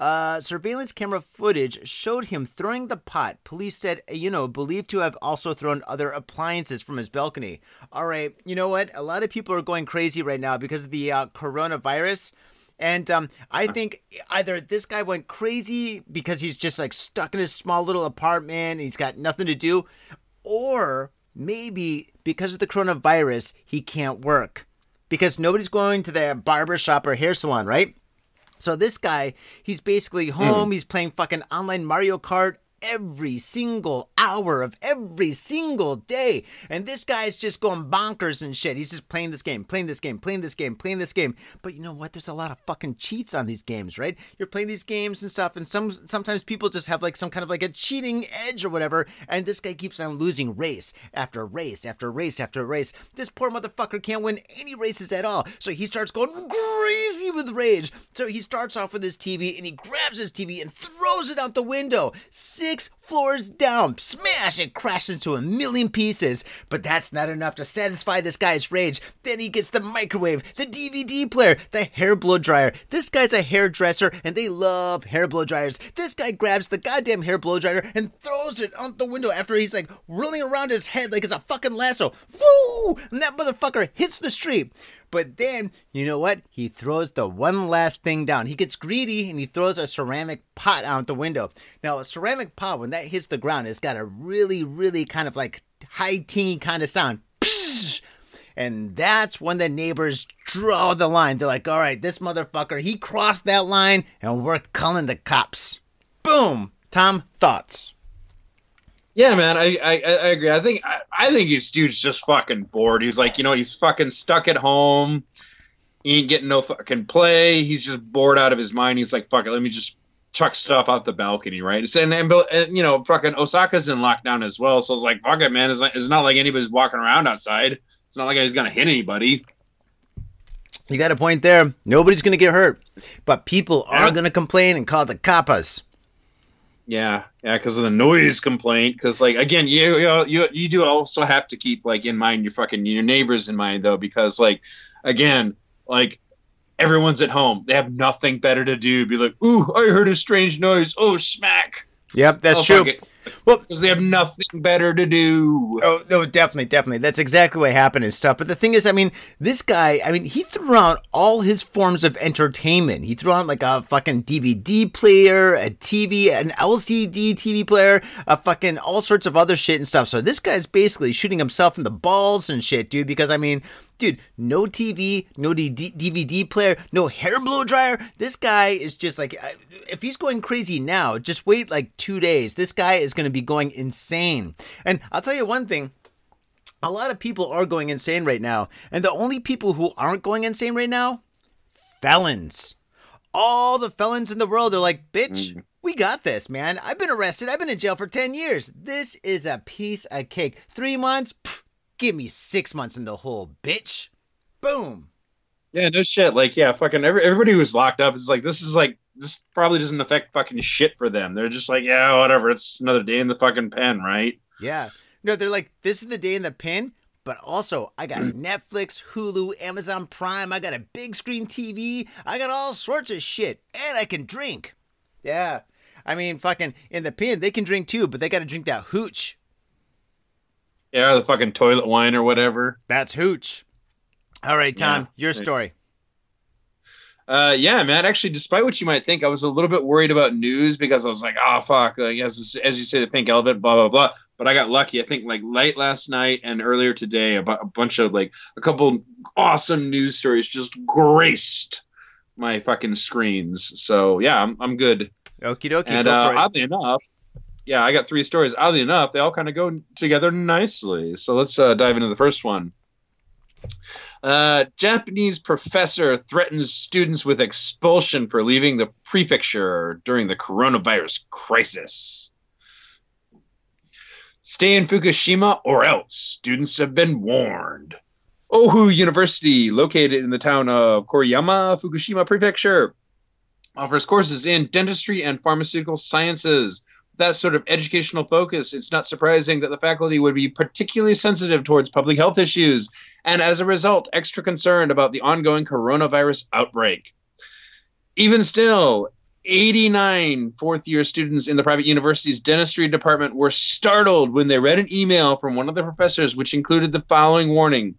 Uh, surveillance camera footage showed him throwing the pot. Police said, you know, believed to have also thrown other appliances from his balcony. All right, you know what? A lot of people are going crazy right now because of the uh, coronavirus. And um, I think either this guy went crazy because he's just like stuck in his small little apartment and he's got nothing to do. Or maybe because of the coronavirus, he can't work. Because nobody's going to their barbershop or hair salon, right? So this guy, he's basically home. Mm. He's playing fucking online Mario Kart every single hour of every single day. And this guy is just going bonkers and shit. He's just playing this game, playing this game, playing this game, playing this game. But you know what? There's a lot of fucking cheats on these games, right? You're playing these games and stuff. And some sometimes people just have like some kind of like a cheating edge or whatever. And this guy keeps on losing race after race after race after race. This poor motherfucker can't win any races at all. So he starts going crazy with rage. So he starts off with his T V and he grabs his T V and throws it out the window. Six floors down, smash, it crashes into a million pieces. But that's not enough to satisfy this guy's rage. Then he gets the microwave, the D V D player, the hair blow dryer. This guy's a hairdresser and they love hair blow dryers. This guy grabs the goddamn hair blow dryer and throws it out the window after he's like rolling around his head like it's a fucking lasso. Woo! And that motherfucker hits the street. But then, you know what? He throws the one last thing down. He gets greedy and he throws a ceramic pot out the window. Now, a ceramic pot, when that hits the ground, it's got a really, really kind of like high tingy kind of sound. And that's when the neighbors draw the line. They're like, all right, this motherfucker, he crossed that line and we're calling the cops. Boom. Tom, thoughts? Yeah, man, I, I I agree. I think I, I think he's dude's just fucking bored. He's like, you know, he's fucking stuck at home. He ain't getting no fucking play. He's just bored out of his mind. He's like, fuck it, let me just chuck stuff out the balcony, right? And, and, and you know, fucking Osaka's in lockdown as well. So it's like, fuck it, man. It's not, it's not like anybody's walking around outside. It's not like he's gonna hit anybody. You got a point there. Nobody's gonna get hurt, but people yeah. are gonna complain and call the coppers. Yeah, yeah, because of the noise complaint. Because, like, again, you you you do also have to keep like in mind your fucking your neighbors in mind though, because like, again, like everyone's at home, they have nothing better to do. Be like, ooh, I heard a strange noise. Oh, smack. Yep, that's oh, true. Well, because they have nothing better to do. Oh no, definitely, definitely. That's exactly what happened and stuff. But the thing is, I mean, this guy, I mean, he threw out all his forms of entertainment. He threw out like a fucking D V D player, a T V, an L C D T V player, a fucking all sorts of other shit and stuff. So this guy's basically shooting himself in the balls and shit, dude. Because I mean, dude, no T V, no D- DVD player, no hair blow dryer. This guy is just like, if he's going crazy now, just wait like two days. This guy is going to be going insane. And I'll tell you one thing, a lot of people are going insane right now. And the only people who aren't going insane right now, felons. All the felons in the world are like, bitch, mm-hmm. we got this, man. I've been arrested. I've been in jail for ten years. This is a piece of cake. Three months, pff, give me six months in the hole, bitch. Boom. Yeah, no shit. Like, yeah, fucking every, everybody who's locked up is like, this is like, this probably doesn't affect fucking shit for them. They're just like, yeah, whatever. It's another day in the fucking pen, right? Yeah. No, they're like, this is the day in the pen, but also I got Netflix, Hulu, Amazon Prime. I got a big screen T V. I got all sorts of shit. And I can drink. Yeah. I mean, fucking in the pen, they can drink too, but they got to drink that hooch. Yeah, the fucking toilet wine or whatever. That's hooch. All right, Tom, yeah, your story. Uh, yeah, man. Actually, despite what you might think, I was a little bit worried about news because I was like, "Oh fuck!" Like, as, as you say, the pink elephant, blah blah blah. But I got lucky. I think like late last night and earlier today, a, bu- a bunch of like a couple awesome news stories just graced my fucking screens. So yeah, I'm I'm good. Okie dokie. And uh, oddly enough, yeah, I got three stories. Oddly enough, they all kind of go together nicely. So let's uh, dive into the first one. Uh, Japanese professor threatens students with expulsion for leaving the prefecture during the coronavirus crisis. Stay in Fukushima or else. Students have been warned. Ohu University, located in the town of Koriyama, Fukushima Prefecture, offers courses in dentistry and pharmaceutical sciences. That sort of educational focus, it's not surprising that the faculty would be particularly sensitive towards public health issues, and as a result, extra concerned about the ongoing coronavirus outbreak. Even still, eighty-nine fourth-year students in the private university's dentistry department were startled when they read an email from one of the professors, which included the following warning.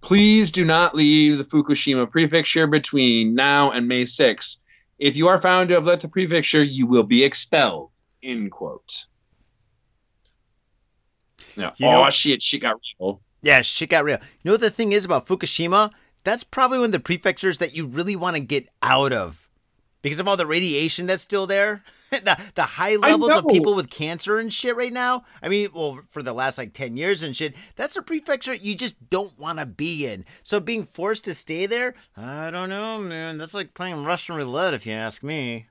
Please do not leave the Fukushima prefecture between now and May sixth. If you are found to have left the prefecture, you will be expelled, end quote. Now, you know, oh, shit, shit got real. Yeah, shit got real. You know what the thing is about Fukushima? That's probably one of the prefectures that you really want to get out of. Because of all the radiation that's still there, the the high levels of people with cancer and shit right now. I mean, well, for the last like ten years and shit, that's a prefecture you just don't want to be in. So being forced to stay there, I don't know, man. That's like playing Russian roulette, if you ask me.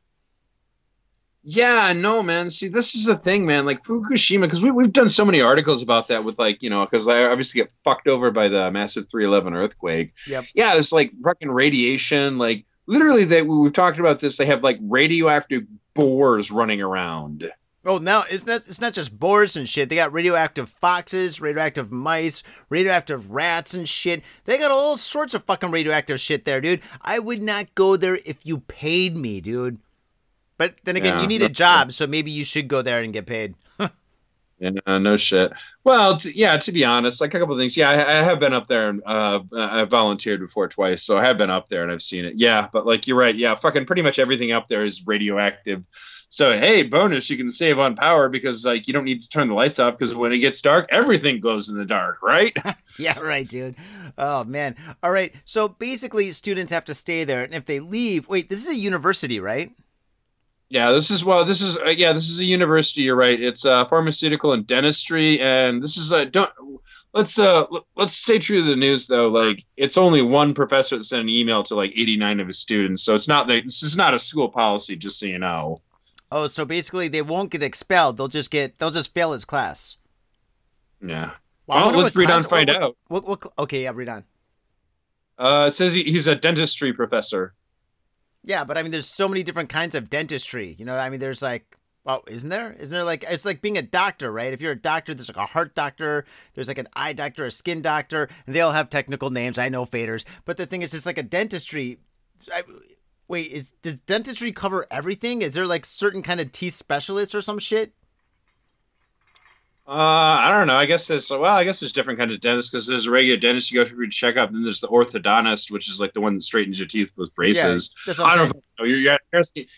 Yeah, no, man. See, this is the thing, man. Like Fukushima, because we, we've done so many articles about that with like, you know, because I obviously get fucked over by the massive three eleven earthquake. Yep. Yeah, it's like fucking radiation, like. Literally, they we've talked about this. They have like radioactive boars running around. Oh, now it's not it's not just boars and shit. They got radioactive foxes, radioactive mice, radioactive rats and shit. They got all sorts of fucking radioactive shit there, dude. I would not go there if you paid me, dude. But then again, yeah, you need a job, so maybe you should go there and get paid. Yeah, no shit. Well, t- yeah, to be honest, like a couple of things. Yeah, I, I have been up there and uh, I volunteered before twice, so I have been up there and I've seen it. Yeah, but like you're right. Yeah, fucking pretty much everything up there is radioactive. So, hey, bonus, you can save on power because like you don't need to turn the lights off because when it gets dark, everything glows in the dark, right? Yeah, right, dude. Oh, man. All right. So basically students have to stay there. And if they leave, wait, this is a university, right? Yeah, this is well. This is uh, yeah. This is a university. You're right. It's uh, pharmaceutical and dentistry, and this is uh, don't let's uh l- let's stay true to the news though. Like it's only one professor that sent an email to like eighty-nine of his students, so it's not like, this is not a school policy. Just so you know. Oh, so basically they won't get expelled. They'll just get they'll just fail his class. Yeah. Well, well let's read class, on. Find what, out. What, what, what, okay, yeah, read on. Uh, it says he, he's a dentistry professor. Yeah, but I mean, there's so many different kinds of dentistry. You know, I mean, there's like, oh, isn't there? Isn't there like, it's like being a doctor, right? If you're a doctor, there's like a heart doctor, there's like an eye doctor, a skin doctor, and they all have technical names. I know faders. But the thing is, it's like a dentistry. I, wait, is, does dentistry cover everything? Is there like certain kind of teeth specialists or some shit? Uh, I don't know. I guess there's, well, I guess there's different kinds of dentists because there's a regular dentist you go through to check up. Then there's the orthodontist, which is like the one that straightens your teeth with braces. Yeah, that's what I don't saying. know. You're,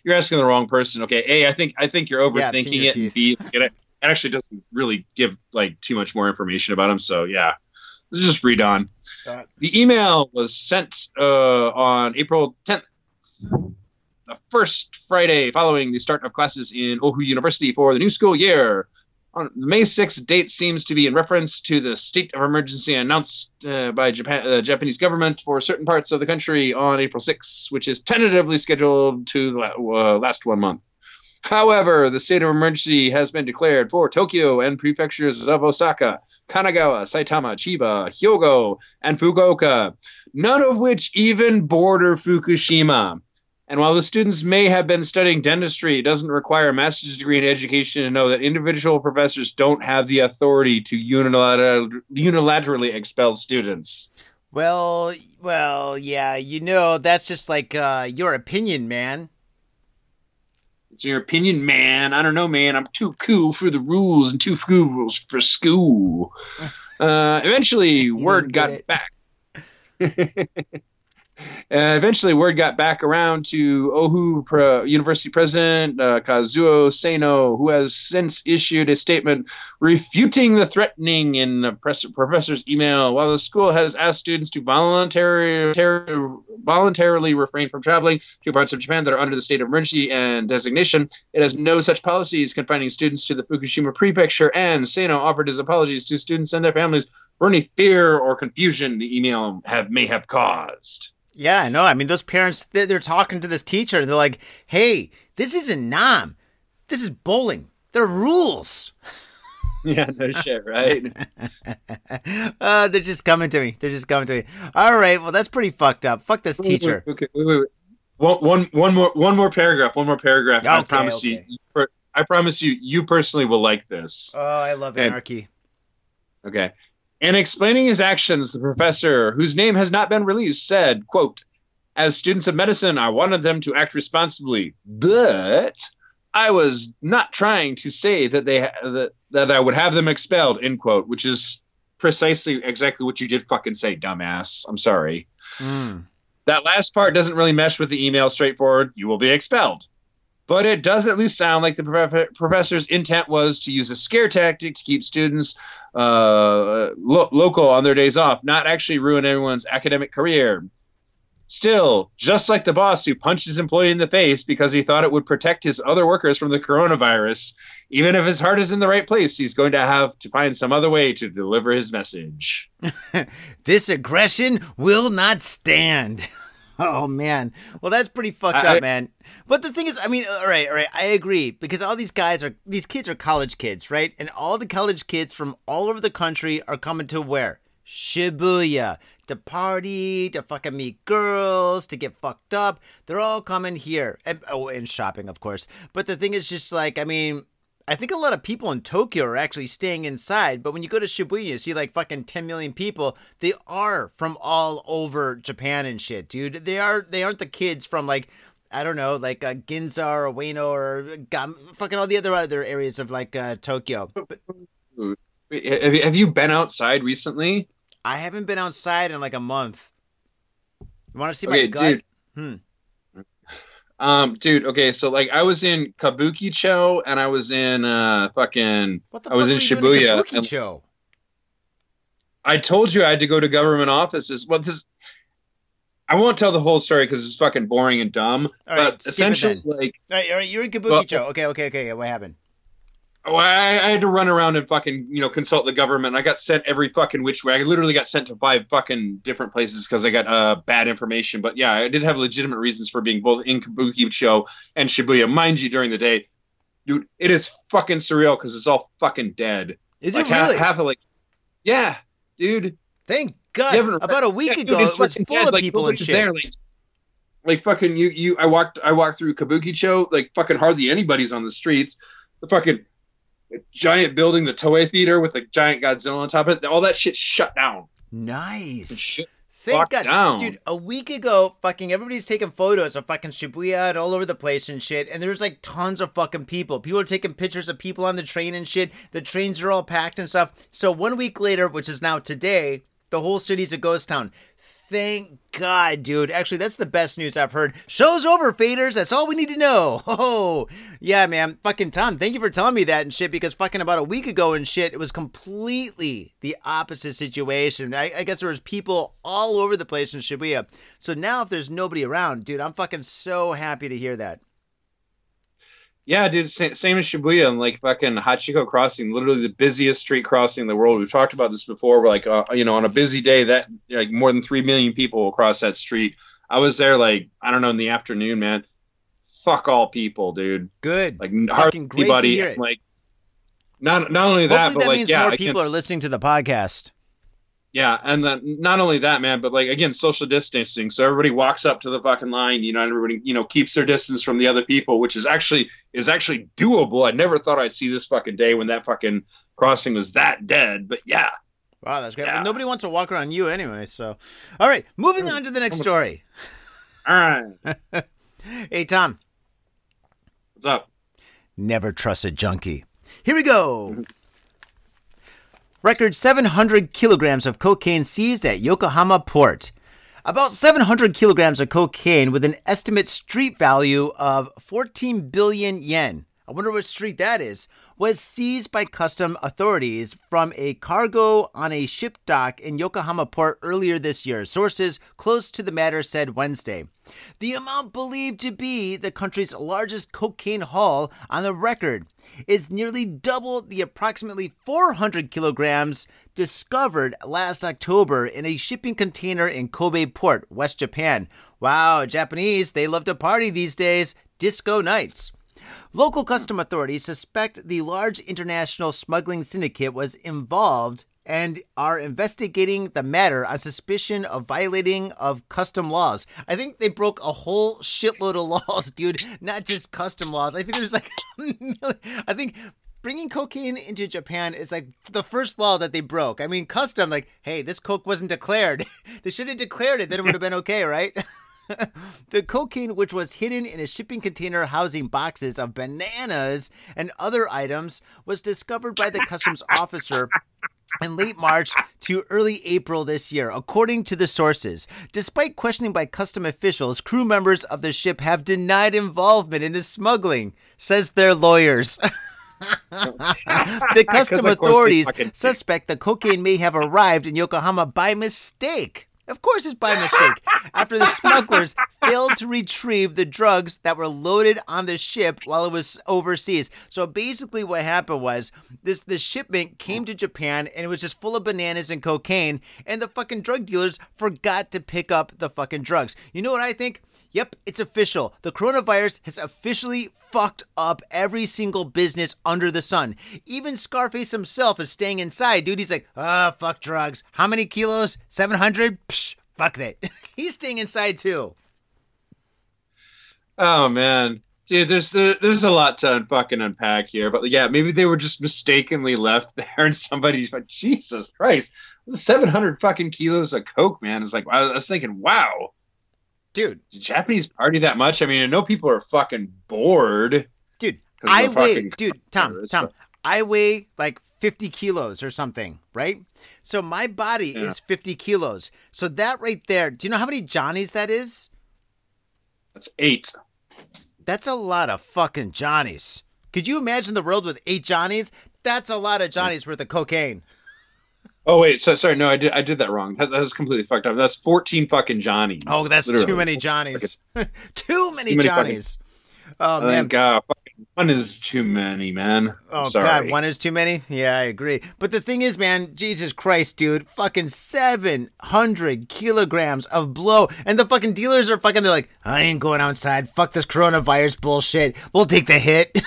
you're asking the wrong person. Okay. A, I think, I think you're overthinking yeah, it. And B, it actually doesn't really give like too much more information about him. So yeah, let's just read on. Uh, the email was sent, uh, on April tenth. The first Friday following the start of classes in Oahu University for the new school year. On the May sixth date seems to be in reference to the state of emergency announced uh, by Japan, the Japanese government for certain parts of the country on April sixth, which is tentatively scheduled to the uh, last one month. However, the state of emergency has been declared for Tokyo and prefectures of Osaka, Kanagawa, Saitama, Chiba, Hyogo, and Fukuoka, none of which even border Fukushima. And while the students may have been studying dentistry, it doesn't require a master's degree in education to know that individual professors don't have the authority to unilater- unilaterally expel students. Well, well, yeah, you know, that's just like uh, your opinion, man. It's your opinion, man. I don't know, man. I'm too cool for the rules and too cool for school. Uh, eventually, word got it. back. Uh, eventually, word got back around to Oahu Pro- University President uh, Kazuo Sano, who has since issued a statement refuting the threatening in the pres- professor's email. While the school has asked students to voluntary- ter- voluntarily refrain from traveling to parts of Japan that are under the state of emergency and designation, it has no such policies confining students to the Fukushima prefecture, and Sano offered his apologies to students and their families for any fear or confusion the email have may have caused. Yeah, I know. I mean, those parents, they're, they're talking to this teacher. And they're like, hey, this isn't Nam. This is bowling. They're rules. Yeah, no shit, right? uh, they're just coming to me. They're just coming to me. All right. Well, that's pretty fucked up. Fuck this teacher. Wait, wait, okay, wait, wait, wait. One, one, one more, one more paragraph. One more paragraph. Okay, I promise okay. you. Per- I promise you, you personally will like this. Oh, I love and, anarchy. Okay. In explaining his actions, the professor, whose name has not been released, said, quote, As students of medicine, I wanted them to act responsibly, but I was not trying to say that they that, that I would have them expelled, end quote, which is precisely exactly what you did fucking say, dumbass. I'm sorry. Mm. That last part doesn't really mesh with the email straightforward, you will be expelled. But it does at least sound like the prof- professor's intent was to use a scare tactic to keep students uh, lo- local on their days off, not actually ruin everyone's academic career. Still, just like the boss who punched his employee in the face because he thought it would protect his other workers from the coronavirus, even if his heart is in the right place, he's going to have to find some other way to deliver his message. This aggression will not stand. Oh, man. Well, that's pretty fucked I, up, man. But the thing is, I mean, all right, all right, I agree. Because all these guys are, these kids are college kids, right? And all the college kids from all over the country are coming to where? Shibuya. To party, to fucking meet girls, to get fucked up. They're all coming here. And, oh, and shopping, of course. But the thing is just like, I mean, I think a lot of people in Tokyo are actually staying inside, but when you go to Shibuya, you see like fucking ten million people. They are from all over Japan and shit, dude. They are, they aren't the kids from like, I don't know, like uh, Ginza or Ueno or Gam- fucking all the other other areas of like uh, Tokyo. But- Have you been outside recently? I haven't been outside in like a month. You want to see okay, my gut? Dude. Hmm. Um, dude, okay, so like I was in Kabuki-cho and I was in uh fucking what the I was fuck in Shibuya. In Kabuki-cho? I told you I had to go to government offices. Well, this I won't tell the whole story because it's fucking boring and dumb. All right, but essentially like all right, all right, you're in Kabuki-cho. Well, okay, okay, okay. What happened? Oh, I, I had to run around and fucking, you know, consult the government. I got sent every fucking which way. I literally got sent to five fucking different places because I got uh, bad information. But yeah, I did have legitimate reasons for being both in Kabukicho and Shibuya, mind you, during the day. Dude, it is fucking surreal because it's all fucking dead. Is like, it really? Half, half of like, yeah, dude. Thank God. About a week yeah, ago, dude, it was full dead. of like, people and shit. There, like, like fucking you, you. I walked, I walked through Kabukicho. Like fucking hardly anybody's on the streets. The fucking giant building, the Toei Theater with a giant Godzilla on top of it. All that shit shut down. Nice. Shit Thank God. Down. Dude, a week ago, fucking everybody's taking photos of fucking Shibuya and all over the place and shit. And there's like tons of fucking people. People are taking pictures of people on the train and shit. The trains are all packed and stuff. So one week later, which is now today, the whole city's a ghost town. Thank God, dude. Actually, that's the best news I've heard. Show's over, faders. That's all we need to know. Oh, yeah, man. Fucking Tom, thank you for telling me that and shit, because fucking about a week ago and shit, it was completely the opposite situation. I, I guess there was people all over the place in Shibuya. So now if there's nobody around, dude, I'm fucking so happy to hear that. Yeah, dude, same, same as Shibuya and like fucking Hachiko Crossing, literally the busiest street crossing in the world. We've talked about this before. We're like, uh, you know, on a busy day, that like more than three million people will cross that street. I was there like, I don't know, in the afternoon, man. Fuck all people, dude. Good. Like fucking great to hear it. Like not not only that, Hopefully but that like means yeah, more people again, are listening to the podcast. Yeah, and then not only that, man, but like again, social distancing. So everybody walks up to the fucking line, you know, and everybody, you know, keeps their distance from the other people, which is actually is actually doable. I never thought I'd see this fucking day when that fucking crossing was that dead. But yeah. Wow, that's great. Yeah. Well, nobody wants to walk around you anyway, so all right, moving on to the next story. All right. Hey Tom. What's up? Never trust a junkie. Here we go. Record seven hundred kilograms of cocaine seized at Yokohama Port. About seven hundred kilograms of cocaine with an estimate street value of fourteen billion yen. I wonder what street that is. Was seized by custom authorities from a cargo on a ship dock in Yokohama Port earlier this year. Sources close to the matter said Wednesday. The amount believed to be the country's largest cocaine haul on the record is nearly double the approximately four hundred kilograms discovered last October in a shipping container in Kobe Port, West Japan. Wow, Japanese, they love to party these days. Disco nights. Local custom authorities suspect the large international smuggling syndicate was involved and are investigating the matter on suspicion of violating of custom laws. I think they broke a whole shitload of laws, dude, not just custom laws. I think there's like, I think bringing cocaine into Japan is like the first law that they broke. I mean, custom, like, hey, this coke wasn't declared. They should have declared it, then it would have been okay, right? The cocaine, which was hidden in a shipping container housing boxes of bananas and other items, was discovered by the customs officer in late March to early April this year, according to the sources. Despite questioning by custom officials, crew members of the ship have denied involvement in the smuggling, says their lawyers. The custom authorities suspect the cocaine may have arrived in Yokohama by mistake. Of course it's by mistake. After the smugglers failed to retrieve the drugs that were loaded on the ship while it was overseas. So basically what happened was this the shipment came to Japan and it was just full of bananas and cocaine, and the fucking drug dealers forgot to pick up the fucking drugs. You know what I think? Yep, it's official. The coronavirus has officially fucked up every single business under the sun. Even Scarface himself is staying inside, dude. He's like, ah, oh, fuck drugs. How many kilos? seven hundred? Psh, fuck that. He's staying inside too. Oh, man. Dude, there's there, there's a lot to fucking unpack here. But yeah, maybe they were just mistakenly left there and somebody's like, Jesus Christ, seven hundred fucking kilos of coke, man. It's like, I was thinking, wow. Dude, did Japanese party that much? I mean, I know people are fucking bored. Dude, I weigh, dude, Tom, Tom, I weigh like fifty kilos or something, right? So my body yeah. is fifty kilos. So that right there, do you know how many Johnnies that is? That's eight. That's a lot of fucking Johnnies. Could you imagine the world with eight Johnnies? That's a lot of Johnnies worth of cocaine. Oh wait, so sorry, no, I did I did that wrong. That, that was completely fucked up. That's fourteen fucking Johnnies. Oh, that's literally. Too many Johnnies. too many too Johnnies. Many fucking... Oh man, I think, uh, fucking one is too many, man. Oh sorry. God, one is too many. Yeah, I agree. But the thing is, man, Jesus Christ, dude, fucking seven hundred kilograms of blow, and the fucking dealers are fucking. They're like, I ain't going outside. Fuck this coronavirus bullshit. We'll take the hit.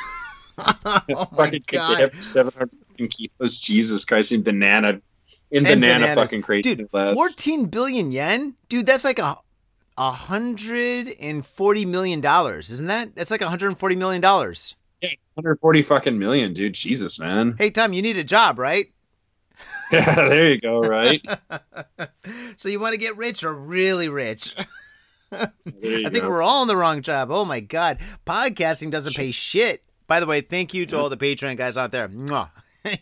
Oh my God, seven hundred kilos. Jesus Christ, and banana. In banana bananas. Fucking crazy. Dude, class. fourteen billion yen? Dude, that's like a one hundred forty million dollars, isn't that? That's like one hundred forty million dollars. Yeah, one hundred forty fucking million, dude. Jesus, man. Hey, Tom, you need a job, right? Yeah, there you go, right? So you want to get rich or really rich? I think go. We're all in the wrong job. Oh, my God. Podcasting doesn't pay shit. By the way, thank you to all the Patreon guys out there.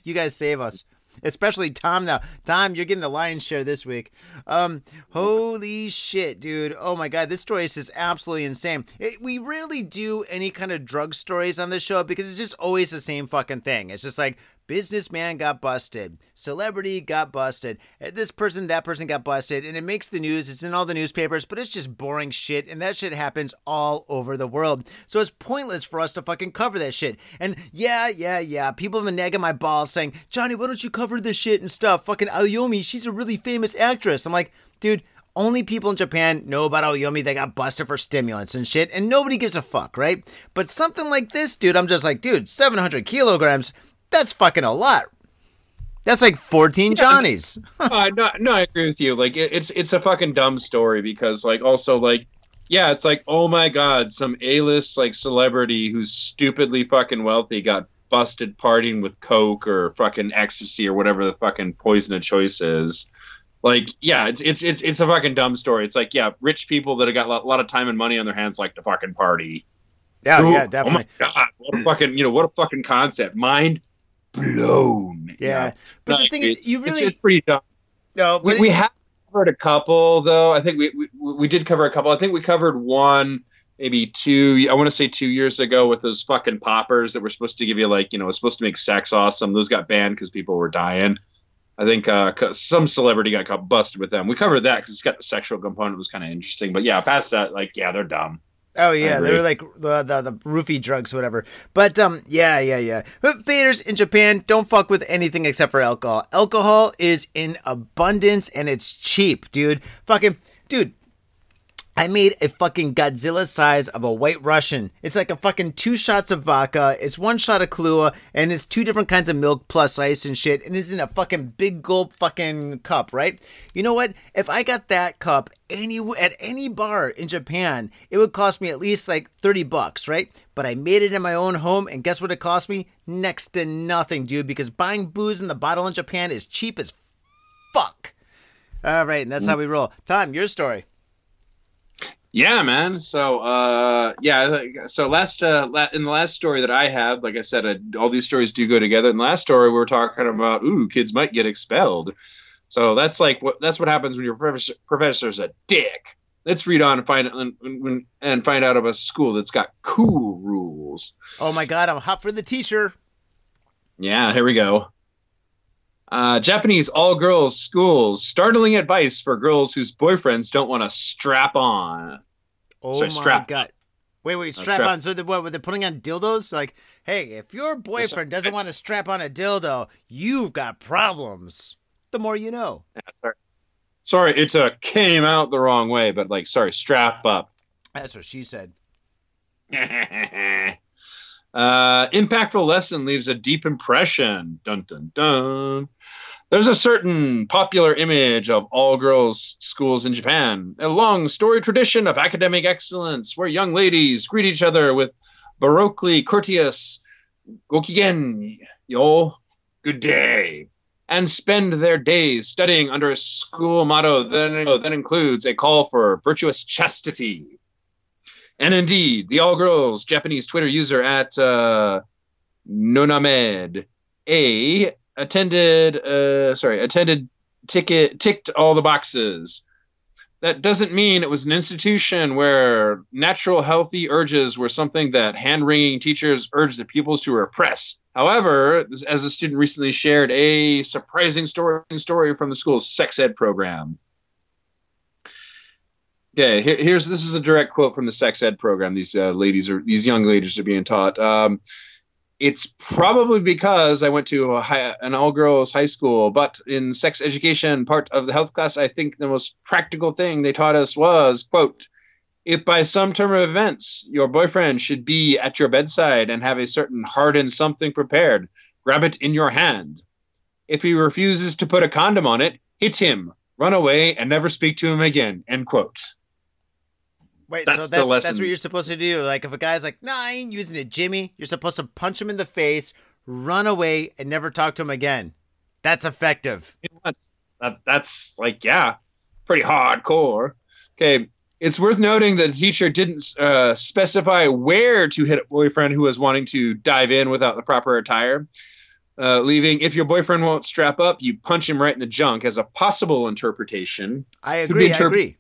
You guys save us. Especially Tom now. Tom, you're getting the lion's share this week. Um, holy shit, dude. Oh, my God. This story is just absolutely insane. It, we rarely do any kind of drug stories on this show because it's just always the same fucking thing. It's just like businessman got busted. Celebrity got busted. This person, that person got busted. And it makes the news. It's in all the newspapers, but it's just boring shit. And that shit happens all over the world. So it's pointless for us to fucking cover that shit. And yeah, yeah, yeah. People have been nagging my balls saying, Johnny, why don't you cover this shit and stuff? Fucking Aoyomi, she's a really famous actress. I'm like, dude, only people in Japan know about Aoyomi. They got busted for stimulants and shit, and nobody gives a fuck, right? But something like this, dude, I'm just like, dude, seven hundred kilograms, that's fucking a lot. That's like fourteen yeah, Johnnies. uh, no, no, I agree with you. Like, it, it's it's a fucking dumb story because, like, also, like, yeah, it's like, oh my God, some A-list, like, celebrity who's stupidly fucking wealthy got busted partying with coke or fucking ecstasy or whatever the fucking poison of choice is. Like, yeah, it's it's it's it's a fucking dumb story. It's like, yeah, rich people that have got a lot of time and money on their hands like to fucking party. Yeah, ooh, yeah, definitely. Oh my God, what a fucking, you know, what a fucking concept. Mind blown. Yeah, yeah. But like, the thing is, you really it's, it's pretty dumb. No, but we, it... we have covered a couple though. I think we, we we did cover a couple. I think we covered one. Maybe two, I want to say two years ago with those fucking poppers that were supposed to give you like, you know, it was supposed to make sex awesome. Those got banned because people were dying. I think uh, some celebrity got, got busted with them. We covered that because it's got the sexual component. It was kind of interesting. But yeah, past that, like, yeah, they're dumb. Oh, yeah, they were like the, the the roofie drugs, whatever. But, um, yeah, yeah, yeah. But faders in Japan don't fuck with anything except for alcohol. Alcohol is in abundance and it's cheap, dude. Fucking, dude. I made a fucking Godzilla size of a White Russian. It's like a fucking two shots of vodka, it's one shot of Kahlua, and it's two different kinds of milk plus ice and shit, and it's in a fucking big gulp fucking cup, right? You know what? If I got that cup any at any bar in Japan, it would cost me at least like thirty bucks, right? But I made it in my own home, and guess what it cost me? Next to nothing, dude, because buying booze in the bottle in Japan is cheap as fuck. All right, and that's how we roll. Tom, your story. Yeah, man. So, uh, yeah. So last, uh, in the last story that I have, like I said, I, all these stories do go together. In the last story, we were talking about, ooh, kids might get expelled. So that's like what that's what happens when your professor, professor's a dick. Let's read on and find and, and find out about a school that's got cool rules. Oh my God, I'm hot for the teacher. Yeah, here we go. Uh, Japanese all-girls schools. Startling advice for girls whose boyfriends don't want to strap on. Oh Sorry, my strap. God. Wait, wait, strap, uh, strap on. So they're, what, they're putting on dildos? Like, hey, if your boyfriend doesn't want to strap on a dildo, you've got problems. The more you know. Yeah, sorry. Sorry, it uh, came out the wrong way, but like, sorry, strap up. That's what she said. Uh, impactful lesson leaves a deep impression. Dun, dun, dun. There's a certain popular image of all girls schools in Japan, a long story tradition of academic excellence where young ladies greet each other with baroquely courteous gokigen, yo, good day, and spend their days studying under a school motto that, that includes a call for virtuous chastity. And indeed, the all-girls Japanese Twitter user at uh, Nonamed A attended. Uh, sorry, attended. Ticket ticked all the boxes. That doesn't mean it was an institution where natural, healthy urges were something that hand-wringing teachers urged the pupils to repress. However, as a student recently shared, a surprising story story from the school's sex ed program. Okay, here's this is a direct quote from the sex ed program. These uh, ladies are these young ladies are being taught. Um, it's probably because I went to a high, an all-girls high school, but in sex education part of the health class, I think the most practical thing they taught us was, quote, if by some turn of events your boyfriend should be at your bedside and have a certain hardened something prepared, grab it in your hand. If he refuses to put a condom on it, hit him, run away, and never speak to him again, end quote. Wait, that's so that's, that's what you're supposed to do. Like, if a guy's like, nah, I ain't using it, Jimmy, you're supposed to punch him in the face, run away, and never talk to him again. That's effective. That, that's, like, yeah, pretty hardcore. Okay, it's worth noting that the teacher didn't uh, specify where to hit a boyfriend who was wanting to dive in without the proper attire. Uh, leaving, if your boyfriend won't strap up, you punch him right in the junk as a possible interpretation. I agree, interp- I agree.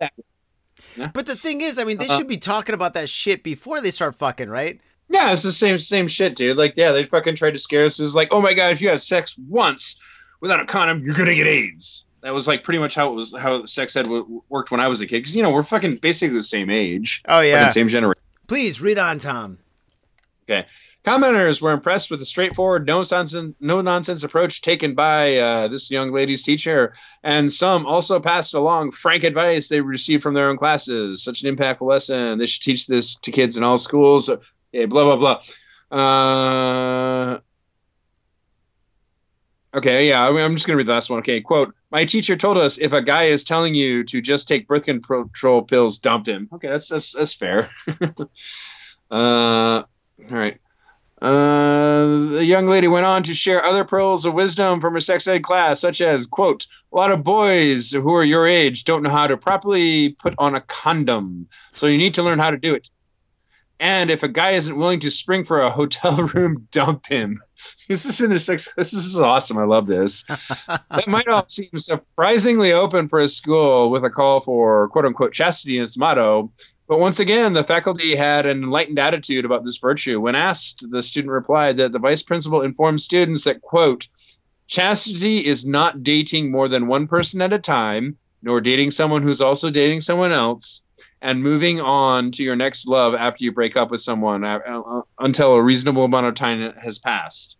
Yeah. But the thing is, I mean, they uh-huh. should be talking about that shit before they start fucking, right? Yeah, it's the same same shit, dude. Like, yeah, they fucking tried to scare us. It's like, oh my God, if you have sex once without a condom, you're going to get AIDS. That was like pretty much how it was, how sex ed w- worked when I was a kid. Because, you know, we're fucking basically the same age. Oh, yeah. Same generation. Please, read on, Tom. Okay. Commenters were impressed with the straightforward, no-nonsense no-nonsense approach taken by uh, this young lady's teacher, and some also passed along frank advice they received from their own classes. Such an impactful lesson. They should teach this to kids in all schools. Yeah, blah, blah, blah. Uh, okay, yeah, I mean, I'm just going to read the last one. Okay, quote, my teacher told us if a guy is telling you to just take birth control pills, dump him. Okay, that's, that's, that's fair. uh, all right. Uh, the young lady went on to share other pearls of wisdom from her sex ed class, such as, quote, a lot of boys who are your age don't know how to properly put on a condom, so you need to learn how to do it. And if a guy isn't willing to spring for a hotel room, dump him. This is in their sex. This is awesome. I love this. That might all seem surprisingly open for a school with a call for, quote unquote, chastity in its motto. But once again, the faculty had an enlightened attitude about this virtue. When asked, the student replied that the vice principal informed students that, quote, chastity is not dating more than one person at a time, nor dating someone who's also dating someone else, and moving on to your next love after you break up with someone uh, until a reasonable amount of time has passed.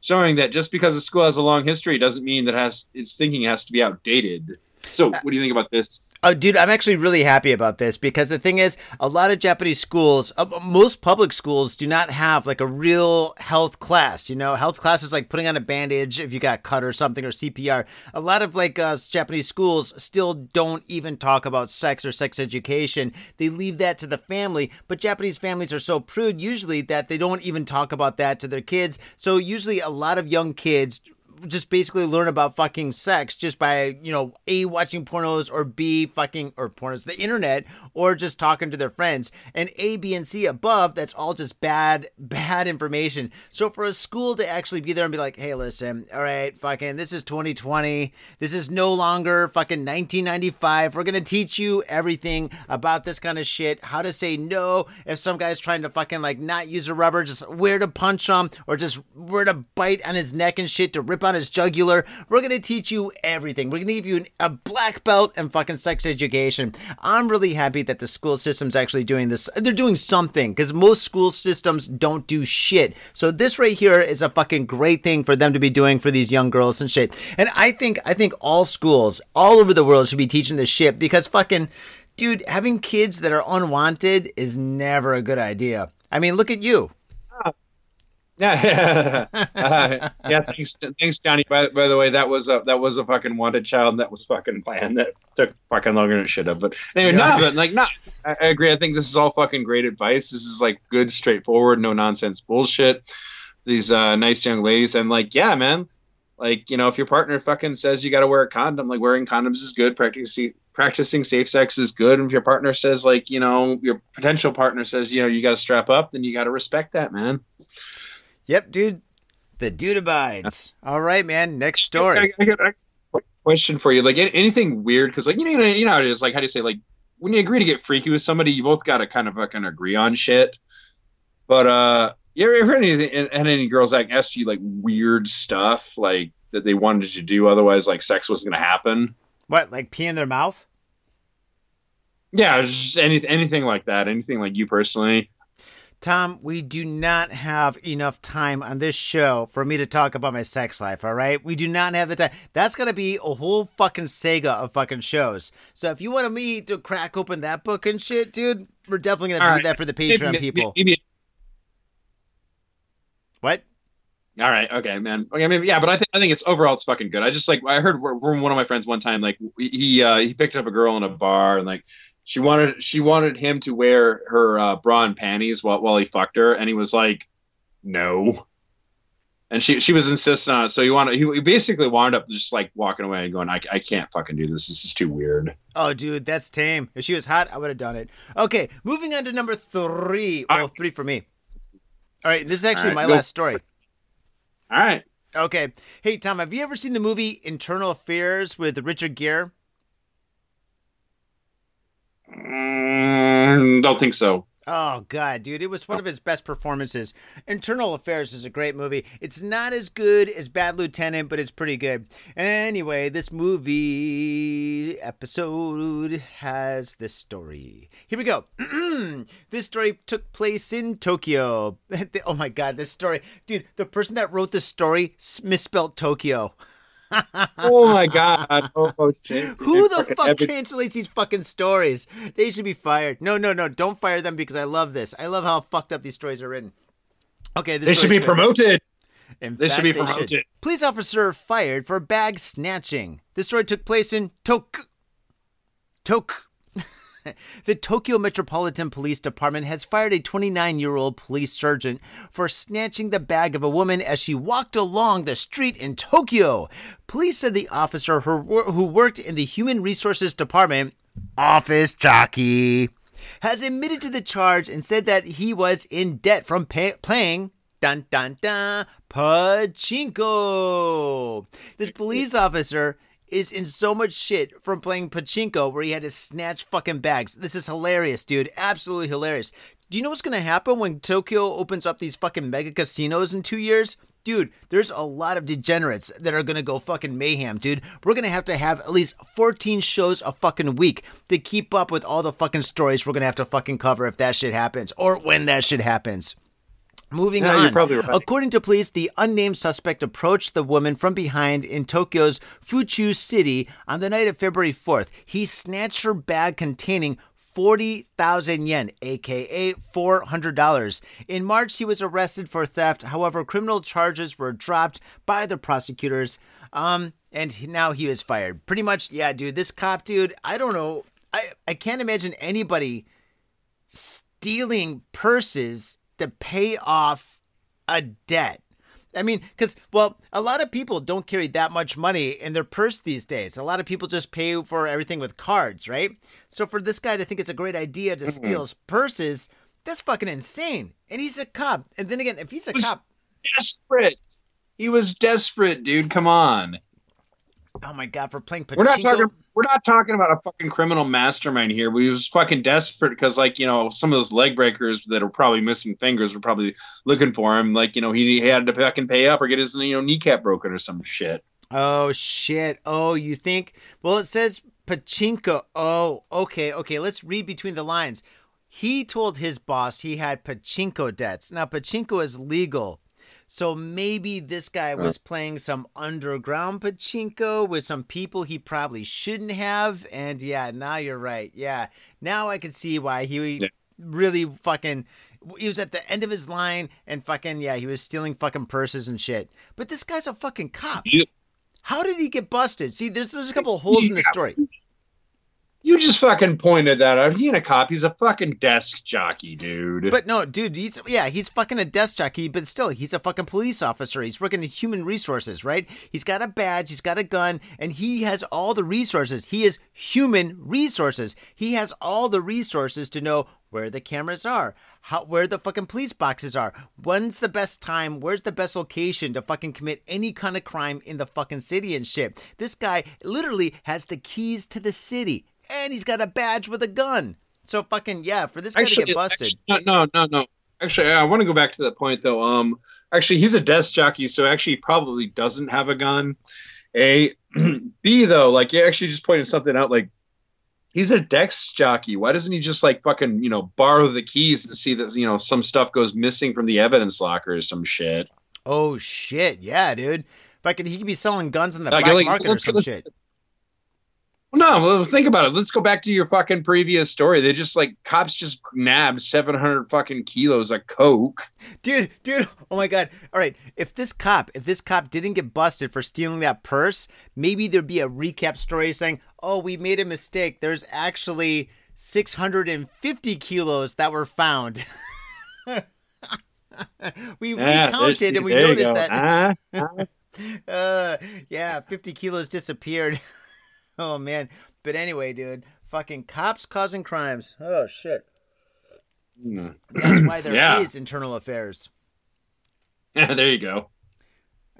Showing that just because a school has a long history doesn't mean that it has, its thinking has to be outdated. So what do you think about this? Oh, dude, I'm actually really happy about this because the thing is, a lot of Japanese schools, uh, most public schools do not have like a real health class. You know, health class is like putting on a bandage if you got cut or something, or C P R. A lot of like uh, Japanese schools still don't even talk about sex or sex education. They leave that to the family. But Japanese families are so prude usually that they don't even talk about that to their kids. So usually a lot of young kids just basically learn about fucking sex just by, you know, A, watching pornos, or B, fucking, or pornos, the internet, or just talking to their friends. And A, B, and C above, that's all just bad, bad information. So for a school to actually be there and be like, hey, listen, all right, fucking, this is twenty twenty. This is no longer fucking nineteen ninety-five. We're going to teach you everything about this kind of shit, how to say no if some guy's trying to fucking, like, not use a rubber, just where to punch him, or just where to bite on his neck and shit to rip on his jugular. We're going to teach you everything. We're going to give you an, a black belt and fucking sex education. I'm really happy that the school system's actually doing this. They're doing something, because most school systems don't do shit. So this right here is a fucking great thing for them to be doing for these young girls and shit. And I think, I think all schools all over the world should be teaching this shit, because fucking, dude, having kids that are unwanted is never a good idea. I mean, look at you. Oh. Yeah, yeah. Uh, yeah. Thanks, thanks, Johnny. By, by the way, that was a that was a fucking wanted child. That was fucking planned. That took fucking longer than it should have. But anyway, yeah. no, but like, no, I, I agree. I think this is all fucking great advice. This is like good, straightforward, no nonsense bullshit. These uh, nice young ladies, and like, yeah, man. Like, you know, if your partner fucking says you got to wear a condom, like wearing condoms is good. Practicing practicing safe sex is good. And if your partner says, like, you know, your potential partner says, you know, you got to strap up, then you got to respect that, man. Yep, dude. The dude abides. All right, man. Next story. I, I got a quick question for you. Like, anything weird? Because, like, you know, you know how it is. Like, how do you say, like, when you agree to get freaky with somebody, you both got to kind of fucking agree on shit. But, uh, you ever heard anything? Had any girls like asked you, like, weird stuff, like, that they wanted to do? Otherwise, like, sex wasn't going to happen. What? Like, pee in their mouth? Yeah, just any, anything like that. Anything like you personally. Tom, we do not have enough time on this show for me to talk about my sex life, all right? We do not have the time. That's going to be a whole fucking saga of fucking shows. So if you want me to crack open that book and shit, dude, we're definitely going to do right. that for the Patreon maybe, people. Maybe. What? All right. Okay, man. Okay, I mean, yeah, but I think I think it's overall it's fucking good. I just like I heard from one of my friends one time, like he uh, he picked up a girl in a bar and like She wanted she wanted him to wear her uh, bra and panties while while he fucked her, and he was like, "No," and she she was insistent on it. So he wanted he basically wound up just like walking away and going, "I I can't fucking do this. This is too weird." Oh, dude, that's tame. If she was hot, I would have done it. Okay, moving on to number three. Well, right. three for me. All right, this is actually right, my no. last story. All right. Okay. Hey, Tom, have you ever seen the movie Internal Affairs with Richard Gere? Mm, don't think so. Oh, God, dude. It was one of his best performances. Internal Affairs is a great movie. It's not as good as Bad Lieutenant, but it's pretty good. Anyway, this movie episode has this story. Here we go. This story took place in Tokyo. Oh, my God, this story. Dude, the person that wrote this story misspelled Tokyo. Oh my God! Oh, shit. Who the fuck every- translates these fucking stories? They should be fired. No, no, no! Don't fire them because I love this. I love how fucked up these stories are written. Okay, this they should be good. Promoted. In they fact, should be promoted. Should. Police officer fired for bag snatching. This story took place in Tok, Tok. The Tokyo Metropolitan Police Department has fired a twenty-nine-year-old police sergeant for snatching the bag of a woman as she walked along the street in Tokyo. Police said the officer who worked in the Human Resources Department, Office Jockey, has admitted to the charge and said that he was in debt from pay- playing... Dun, dun, dun, pachinko. This police officer... is in so much shit from playing pachinko where he had to snatch fucking bags. This is hilarious, dude. Absolutely hilarious. Do you know what's going to happen when Tokyo opens up these fucking mega casinos in two years? Dude, there's a lot of degenerates that are going to go fucking mayhem, dude. We're going to have to have at least fourteen shows a fucking week to keep up with all the fucking stories we're going to have to fucking cover if that shit happens or when that shit happens. Moving no, on. You're probably right. According to police, the unnamed suspect approached the woman from behind in Tokyo's Fuchu City on the night of February fourth. He snatched her bag containing forty thousand yen, a k a four hundred dollars. In March, he was arrested for theft. However, criminal charges were dropped by the prosecutors, um, and now he is fired. Pretty much, yeah, dude, this cop, dude, I don't know. I, I can't imagine anybody stealing purses to pay off a debt. I mean, because, well, a lot of people don't carry that much money in their purse these days. A lot of people just pay for everything with cards, right? So for this guy to think it's a great idea to mm-hmm. steal purses, that's fucking insane. And he's a cop. And then again, if he's a he was cop... desperate. He was desperate, dude. Come on. Oh, my God. For playing pachinko? We're not talking, we're not talking about a fucking criminal mastermind here. We was fucking desperate because, like, you know, some of those leg breakers that are probably missing fingers were probably looking for him. Like, you know, he had to fucking pay up or get his, you know, kneecap broken or some shit. Oh, shit. Oh, you think? Well, it says pachinko. Oh, okay. Okay. Let's read between the lines. He told his boss he had pachinko debts. Now, pachinko is legal. So maybe this guy was playing some underground pachinko with some people he probably shouldn't have. And yeah, now you're right. Yeah. Now I can see why he yeah. really fucking, he was at the end of his line and fucking, yeah, he was stealing fucking purses and shit. But this guy's a fucking cop. Yeah. How did he get busted? See, there's, there's a couple of holes yeah. in the story. You just fucking pointed that out. He ain't a cop. He's a fucking desk jockey, dude. But no, dude, he's, yeah, he's fucking a desk jockey, but still, he's a fucking police officer. He's working in human resources, right? He's got a badge, he's got a gun, and he has all the resources. He is human resources. He has all the resources to know where the cameras are, how, where the fucking police boxes are, when's the best time, where's the best location to fucking commit any kind of crime in the fucking city and shit. This guy literally has the keys to the city. And he's got a badge with a gun. So fucking, yeah, for this guy actually, to get busted. Actually, no, no, no. Actually, I want to go back to that point, though. Um, Actually, he's a desk jockey, so actually he probably doesn't have a gun. A. B, though, like, you actually just pointed something out. Like, he's a desk jockey. Why doesn't he just, like, fucking, you know, borrow the keys and see that, you know, some stuff goes missing from the evidence locker or some shit? Oh, shit. Yeah, dude. Fucking, he could be selling guns in the like, black like, market or some shit. No, think about it. Let's go back to your fucking previous story. They just like cops just nabbed seven hundred fucking kilos of coke. Dude, dude. Oh my God. All right. If this cop, if this cop didn't get busted for stealing that purse, maybe there'd be a recap story saying, oh, we made a mistake. There's actually six hundred fifty kilos that were found. we, yeah, we counted and we noticed that. Uh, uh. uh, yeah, fifty kilos disappeared. Oh, man. But anyway, dude, fucking cops causing crimes. Oh, shit. No. That's why there yeah. is internal affairs. Yeah, there you go.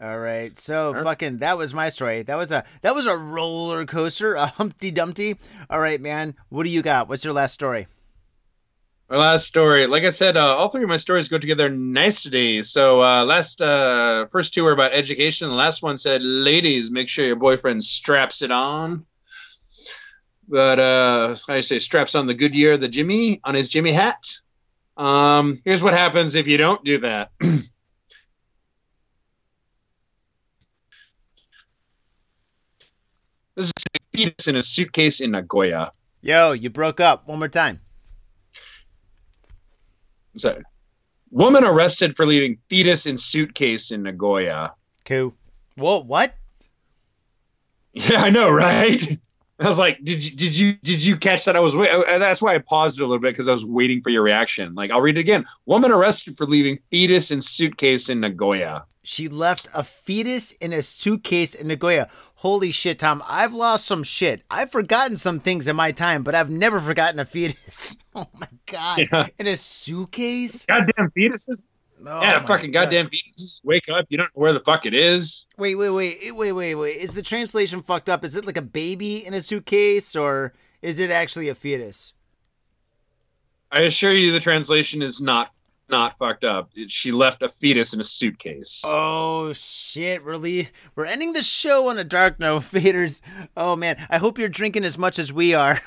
All right. So sure. fucking that was my story. That was a that was a roller coaster, a Humpty Dumpty. All right, man. What do you got? What's your last story? Our last story. Like I said, uh, all three of my stories go together nicely. So uh, last, uh, first two were about education. The last one said, ladies, make sure your boyfriend straps it on. But uh, I say straps on the Goodyear, the Jimmy, on his Jimmy hat. Um, here's what happens if you don't do that. This is a fetus in a suitcase in Nagoya. Yo, you broke up. One more time. So, woman arrested for leaving fetus in suitcase in Nagoya. Cool. Whoa, what? Yeah, I know, right? I was like, did you did you did you catch that? I was wait- that's why I paused a little bit because I was waiting for your reaction. Like, I'll read it again. Woman arrested for leaving fetus in suitcase in Nagoya. She left a fetus in a suitcase in Nagoya. Holy shit, Tom! I've lost some shit. I've forgotten some things in my time, but I've never forgotten a fetus. Oh my God! Yeah. In a suitcase? Goddamn fetuses! Oh yeah, fucking God. Goddamn fetuses! Wake up! You don't know where the fuck it is. Wait, wait, wait, wait, wait, wait! Is the translation fucked up? Is it like a baby in a suitcase, or is it actually a fetus? I assure you, the translation is not. Not fucked up. She left a fetus in a suitcase. Oh shit, really? We're ending the show on a dark note, faders. Oh man, I hope you're drinking as much as we are.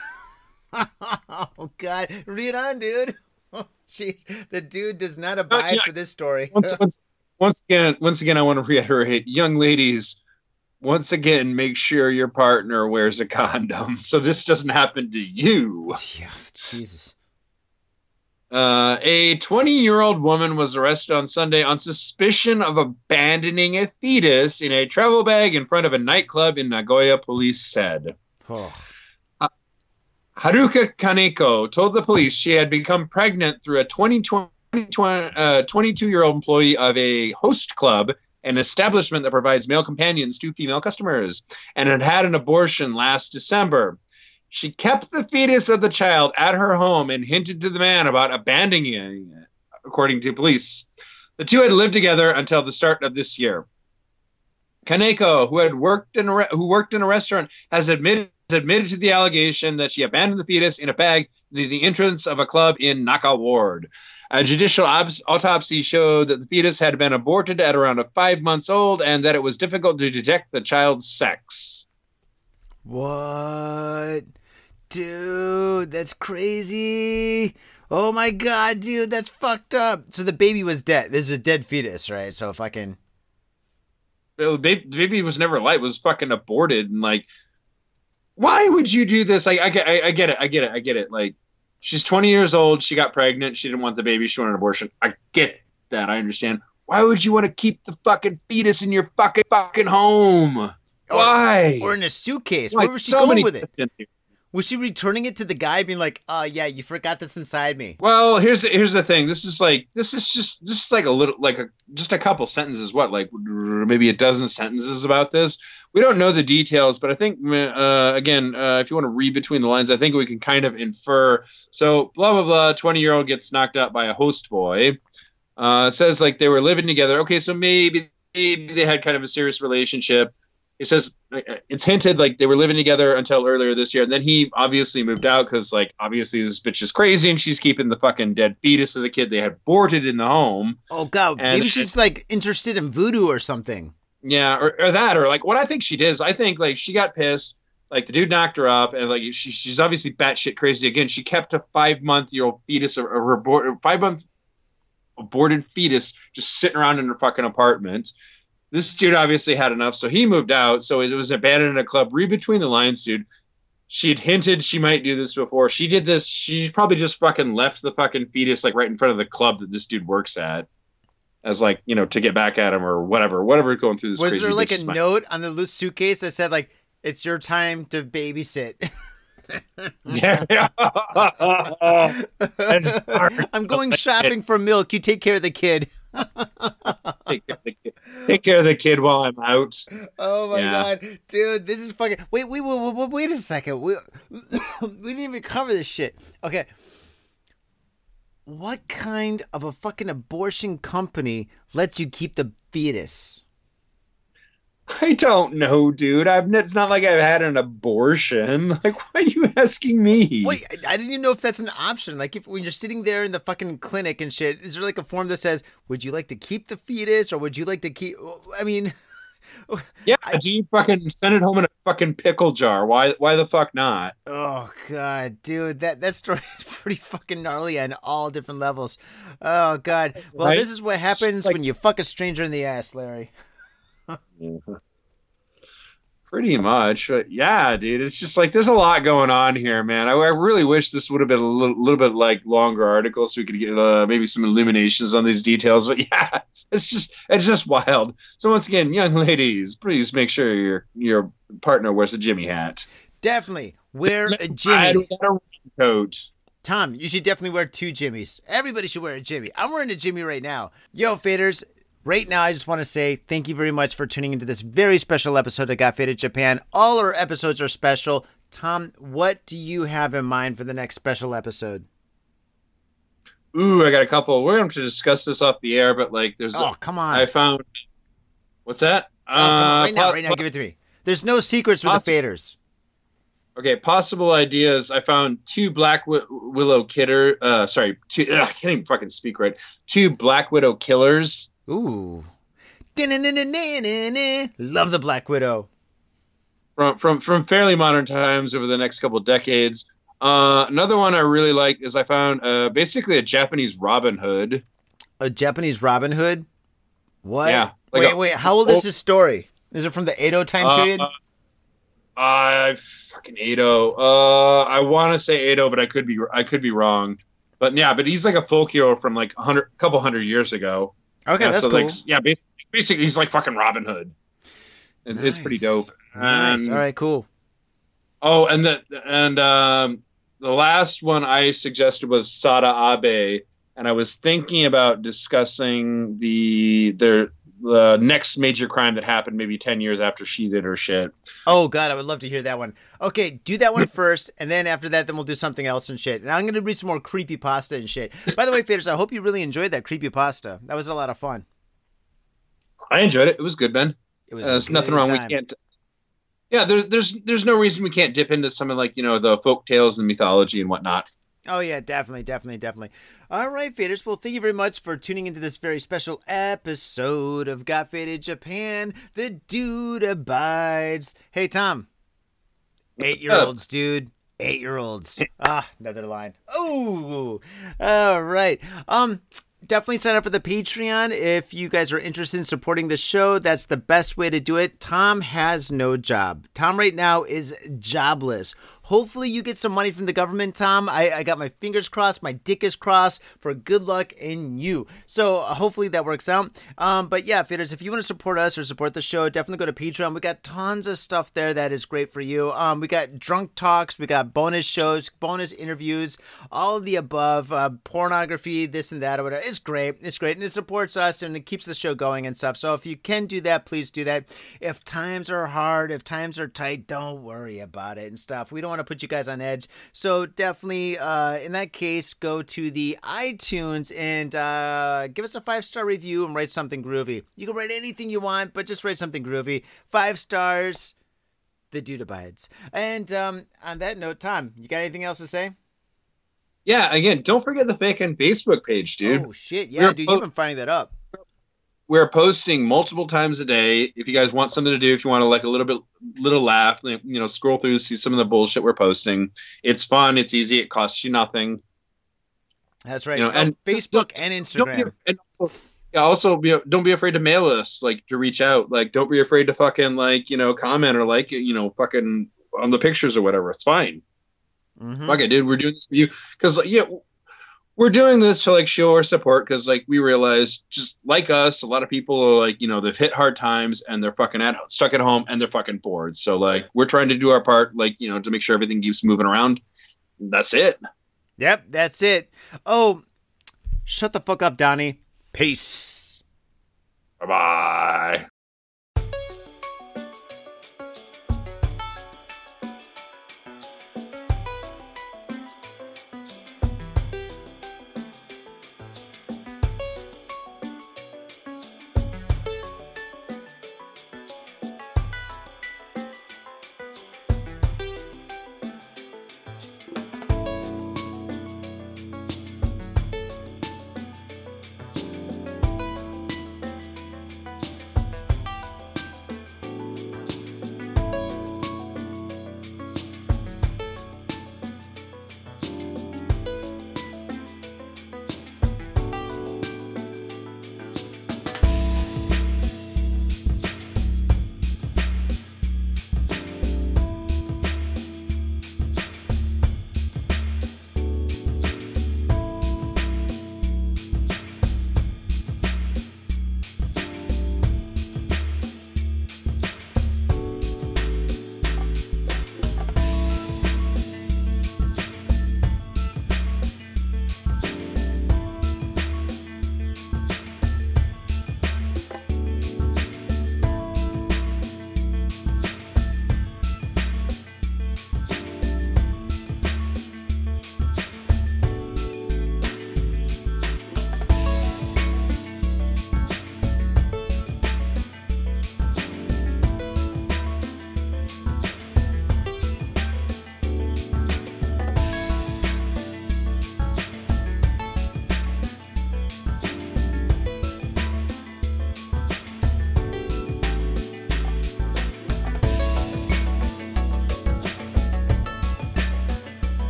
Oh God, read on, dude. Oh jeez, the dude does not abide uh, yeah. for this story. once, once, once again, once again, I want to reiterate, young ladies. Once again, make sure your partner wears a condom so this doesn't happen to you. Yeah, Jesus. Uh, a twenty-year-old woman was arrested on Sunday on suspicion of abandoning a fetus in a travel bag in front of a nightclub in Nagoya, police said. Oh. Uh, Haruka Kaneko told the police she had become pregnant through a twenty-two-year-old employee of a host club an establishment that provides male companions to female customers, and had had an abortion last December. She kept the fetus of the child at her home and hinted to the man about abandoning it, according to police. The two had lived together until the start of this year. Kaneko, who had worked in a re- who worked in a restaurant, has admitted has admitted to the allegation that she abandoned the fetus in a bag near the entrance of a club in Naniwa Ward. A judicial ob- autopsy showed that the fetus had been aborted at around five months old, and that it was difficult to detect the child's sex. What? Dude, that's crazy. Oh my god, dude, that's fucked up. So the baby was dead. This is a dead fetus, right? So if I can... The baby was never alive. It was fucking aborted. And like, why would you do this? Like, I get, I, I get it. I get it. I get it. Like, she's twenty years old. She got pregnant. She didn't want the baby. She wanted an abortion. I get that. I understand. Why would you want to keep the fucking fetus in your fucking fucking home? Why? Or, or in a suitcase. Like, where was she so going with it? Here. Was she returning it to the guy being like, oh, yeah, you forgot this inside me? Well, here's the, here's the thing. This is like, this is just, this is like a little, like a, just a couple sentences, what, like maybe a dozen sentences about this. We don't know the details, but I think, uh, again, uh, if you want to read between the lines, I think we can kind of infer. So blah, blah, blah, twenty-year-old gets knocked out by a host boy. Uh, says like they were living together. Okay, so maybe, maybe they had kind of a serious relationship. It says it's hinted like they were living together until earlier this year. And then he obviously moved out because, like, obviously this bitch is crazy and she's keeping the fucking dead fetus of the kid they had aborted in the home. Oh, God. And maybe she's, like, interested in voodoo or something. Yeah, or, or that. Or, like, what I think she did is I think, like, she got pissed. Like, the dude knocked her up. And, like, she, she's obviously batshit crazy again. She kept a five-month-year-old fetus, or her abort- five-month aborted fetus just sitting around in her fucking apartment. This dude obviously had enough, so he moved out. So it was abandoned in a club. Read between the lines, dude. She had hinted she might do this before. She did this. She probably just fucking left the fucking fetus like right in front of the club that this dude works at, as like, you know, to get back at him or whatever, whatever going through this. Was crazy there like a smile. Note on the loose suitcase that said like, "It's your time to babysit"? Yeah, I'm going shopping for milk. You take care of the kid. Take care of the kid. Take care of the kid while I'm out. Oh my yeah. God, dude, this is fucking. Wait, wait, wait, wait, wait a second. We we didn't even cover this shit. Okay, what kind of a fucking abortion company lets you keep the fetus? I don't know, dude. I've it's not like I've had an abortion. Like, why are you asking me? Wait, I didn't even know if that's an option. Like, if when you're sitting there in the fucking clinic and shit, is there like a form that says, "Would you like to keep the fetus, or would you like to keep?" I mean, yeah. I, do you fucking send it home in a fucking pickle jar? Why? Why the fuck not? Oh god, dude, that that story is pretty fucking gnarly on all different levels. Oh god. Well, right? This is what happens like, when you fuck a stranger in the ass, Larry. Yeah. Pretty much, but yeah, dude, it's just like there's a lot going on here, man. I, I really wish this would have been a little, little bit like longer articles so we could get uh, maybe some illuminations on these details. But yeah, it's just it's just wild. So once again, young ladies, please make sure your your partner wears a Jimmy hat. Definitely wear a Jimmy. I got a raincoat. Tom, you should definitely wear two Jimmies. Everybody should wear a Jimmy. I'm wearing a Jimmy right now. Yo, faders. Right now, I just want to say thank you very much for tuning into this very special episode of Got Faded Japan. All our episodes are special. Tom, what do you have in mind for the next special episode? Ooh, I got a couple. We're going to discuss this off the air, but like there's... Oh, a, come on. I found... What's that? Oh, come on. Right uh, now, pos- right now, give it to me. There's no secrets with poss- the faders. Okay, possible ideas. I found two Black wi- Willow Kidder... Uh, sorry, two, ugh, I can't even fucking speak right. Two Black Widow Killers... Ooh, love the Black Widow from from from fairly modern times over the next couple of decades. Uh, another one I really like is I found uh, basically a Japanese Robin Hood. A Japanese Robin Hood? What? Yeah. Like wait, a, wait. How old is this story? Is it from the Edo time uh, period? Uh, I fucking Edo. Uh, I want to say Edo, but I could be I could be wrong. But yeah, but he's like a folk hero from like a hundred, couple hundred years ago. Okay, yeah, that's so cool. Like, yeah, basically, basically, he's like fucking Robin Hood. It, nice. It's pretty dope. Um, nice. All right, cool. Oh, and the and um, the last one I suggested was Sada Abe, and I was thinking about discussing the their the next major crime that happened maybe ten years after she did her shit. Oh, God, I would love to hear that one. Okay, do that one first, and then after that, then we'll do something else and shit. And I'm going to read some more creepypasta and shit. By the way, Faders, I hope you really enjoyed that creepypasta. That was a lot of fun. I enjoyed it. It was good, man. It was uh, There's nothing wrong. Time. We can't... Yeah, there's, there's, there's no reason we can't dip into some of, like, you know, the folk tales and mythology and whatnot. Oh, yeah, definitely, definitely, definitely. All right, Faders. Well, thank you very much for tuning into this very special episode of Got Faded Japan. The dude abides. Hey, Tom. Eight-year-olds, dude. Eight-year-olds. Ah, another line. Oh, all right. Um... Definitely sign up for the Patreon if you guys are interested in supporting the show. That's the best way to do it. Tom has no job. Tom right now is jobless. Hopefully you get some money from the government, Tom. I, I got my fingers crossed, my dick is crossed for good luck in you. So uh, hopefully that works out. Um, but yeah, Faders, if you want to support us or support the show, definitely go to Patreon. We got tons of stuff there that is great for you. Um, we got drunk talks, we got bonus shows, bonus interviews, all of the above, uh, pornography, this and that or whatever. It's great. It's great. And it supports us and it keeps the show going and stuff. So if you can do that, please do that. If times are hard, if times are tight, don't worry about it and stuff. We don't want to put you guys on edge, so definitely uh in that case go to the iTunes and uh give us a five-star review and write something groovy. You can write anything you want, but just write something groovy. Five stars. The dude abides. And um on that note, Tom, you got anything else to say? Yeah, again, don't forget the fake and Facebook page, dude. Oh shit, yeah. We're dude po- you've been finding that up. We're posting multiple times a day. If you guys want something to do, if you want to like a little bit, little laugh, you know, scroll through, see some of the bullshit we're posting. It's fun. It's easy. It costs you nothing. That's right. You know, and Facebook and Instagram. Don't be, and also, yeah, also you know, don't be afraid to mail us, like to reach out. Like, don't be afraid to fucking like, you know, comment or like, you know, fucking on the pictures or whatever. It's fine. Mm-hmm. Fuck it, dude. We're doing this for you. Cause like, yeah, we're doing this to like show our support because like we realize just like us, a lot of people are like, you know, they've hit hard times and they're fucking at, stuck at home and they're fucking bored. So like we're trying to do our part, like, you know, to make sure everything keeps moving around. That's it. Yep, that's it. Oh, shut the fuck up, Donnie. Peace. Bye-bye.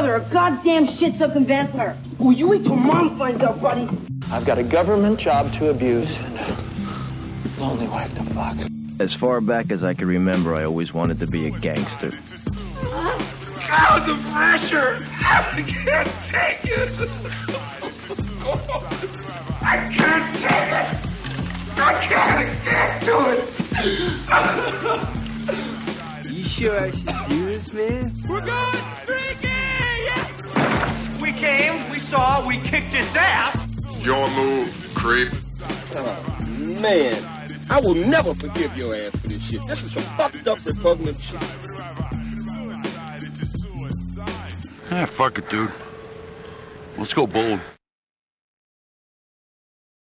brother a goddamn shit-sucking vampire. Will you wait till Mom finds out, buddy? I've got a government job to abuse and a lonely wife to fuck. As far back as I can remember, I always wanted to be a gangster. God, the pressure! I can't take it! I can't take it! I can't get to it! You sure I should do this, man? We're going freaking! We came, we saw, we kicked his ass! Your move, creep. Oh, man. I will never forgive your ass for this shit. This is some fucked up repugnant shit. Ah, fuck it, dude. Let's go bold.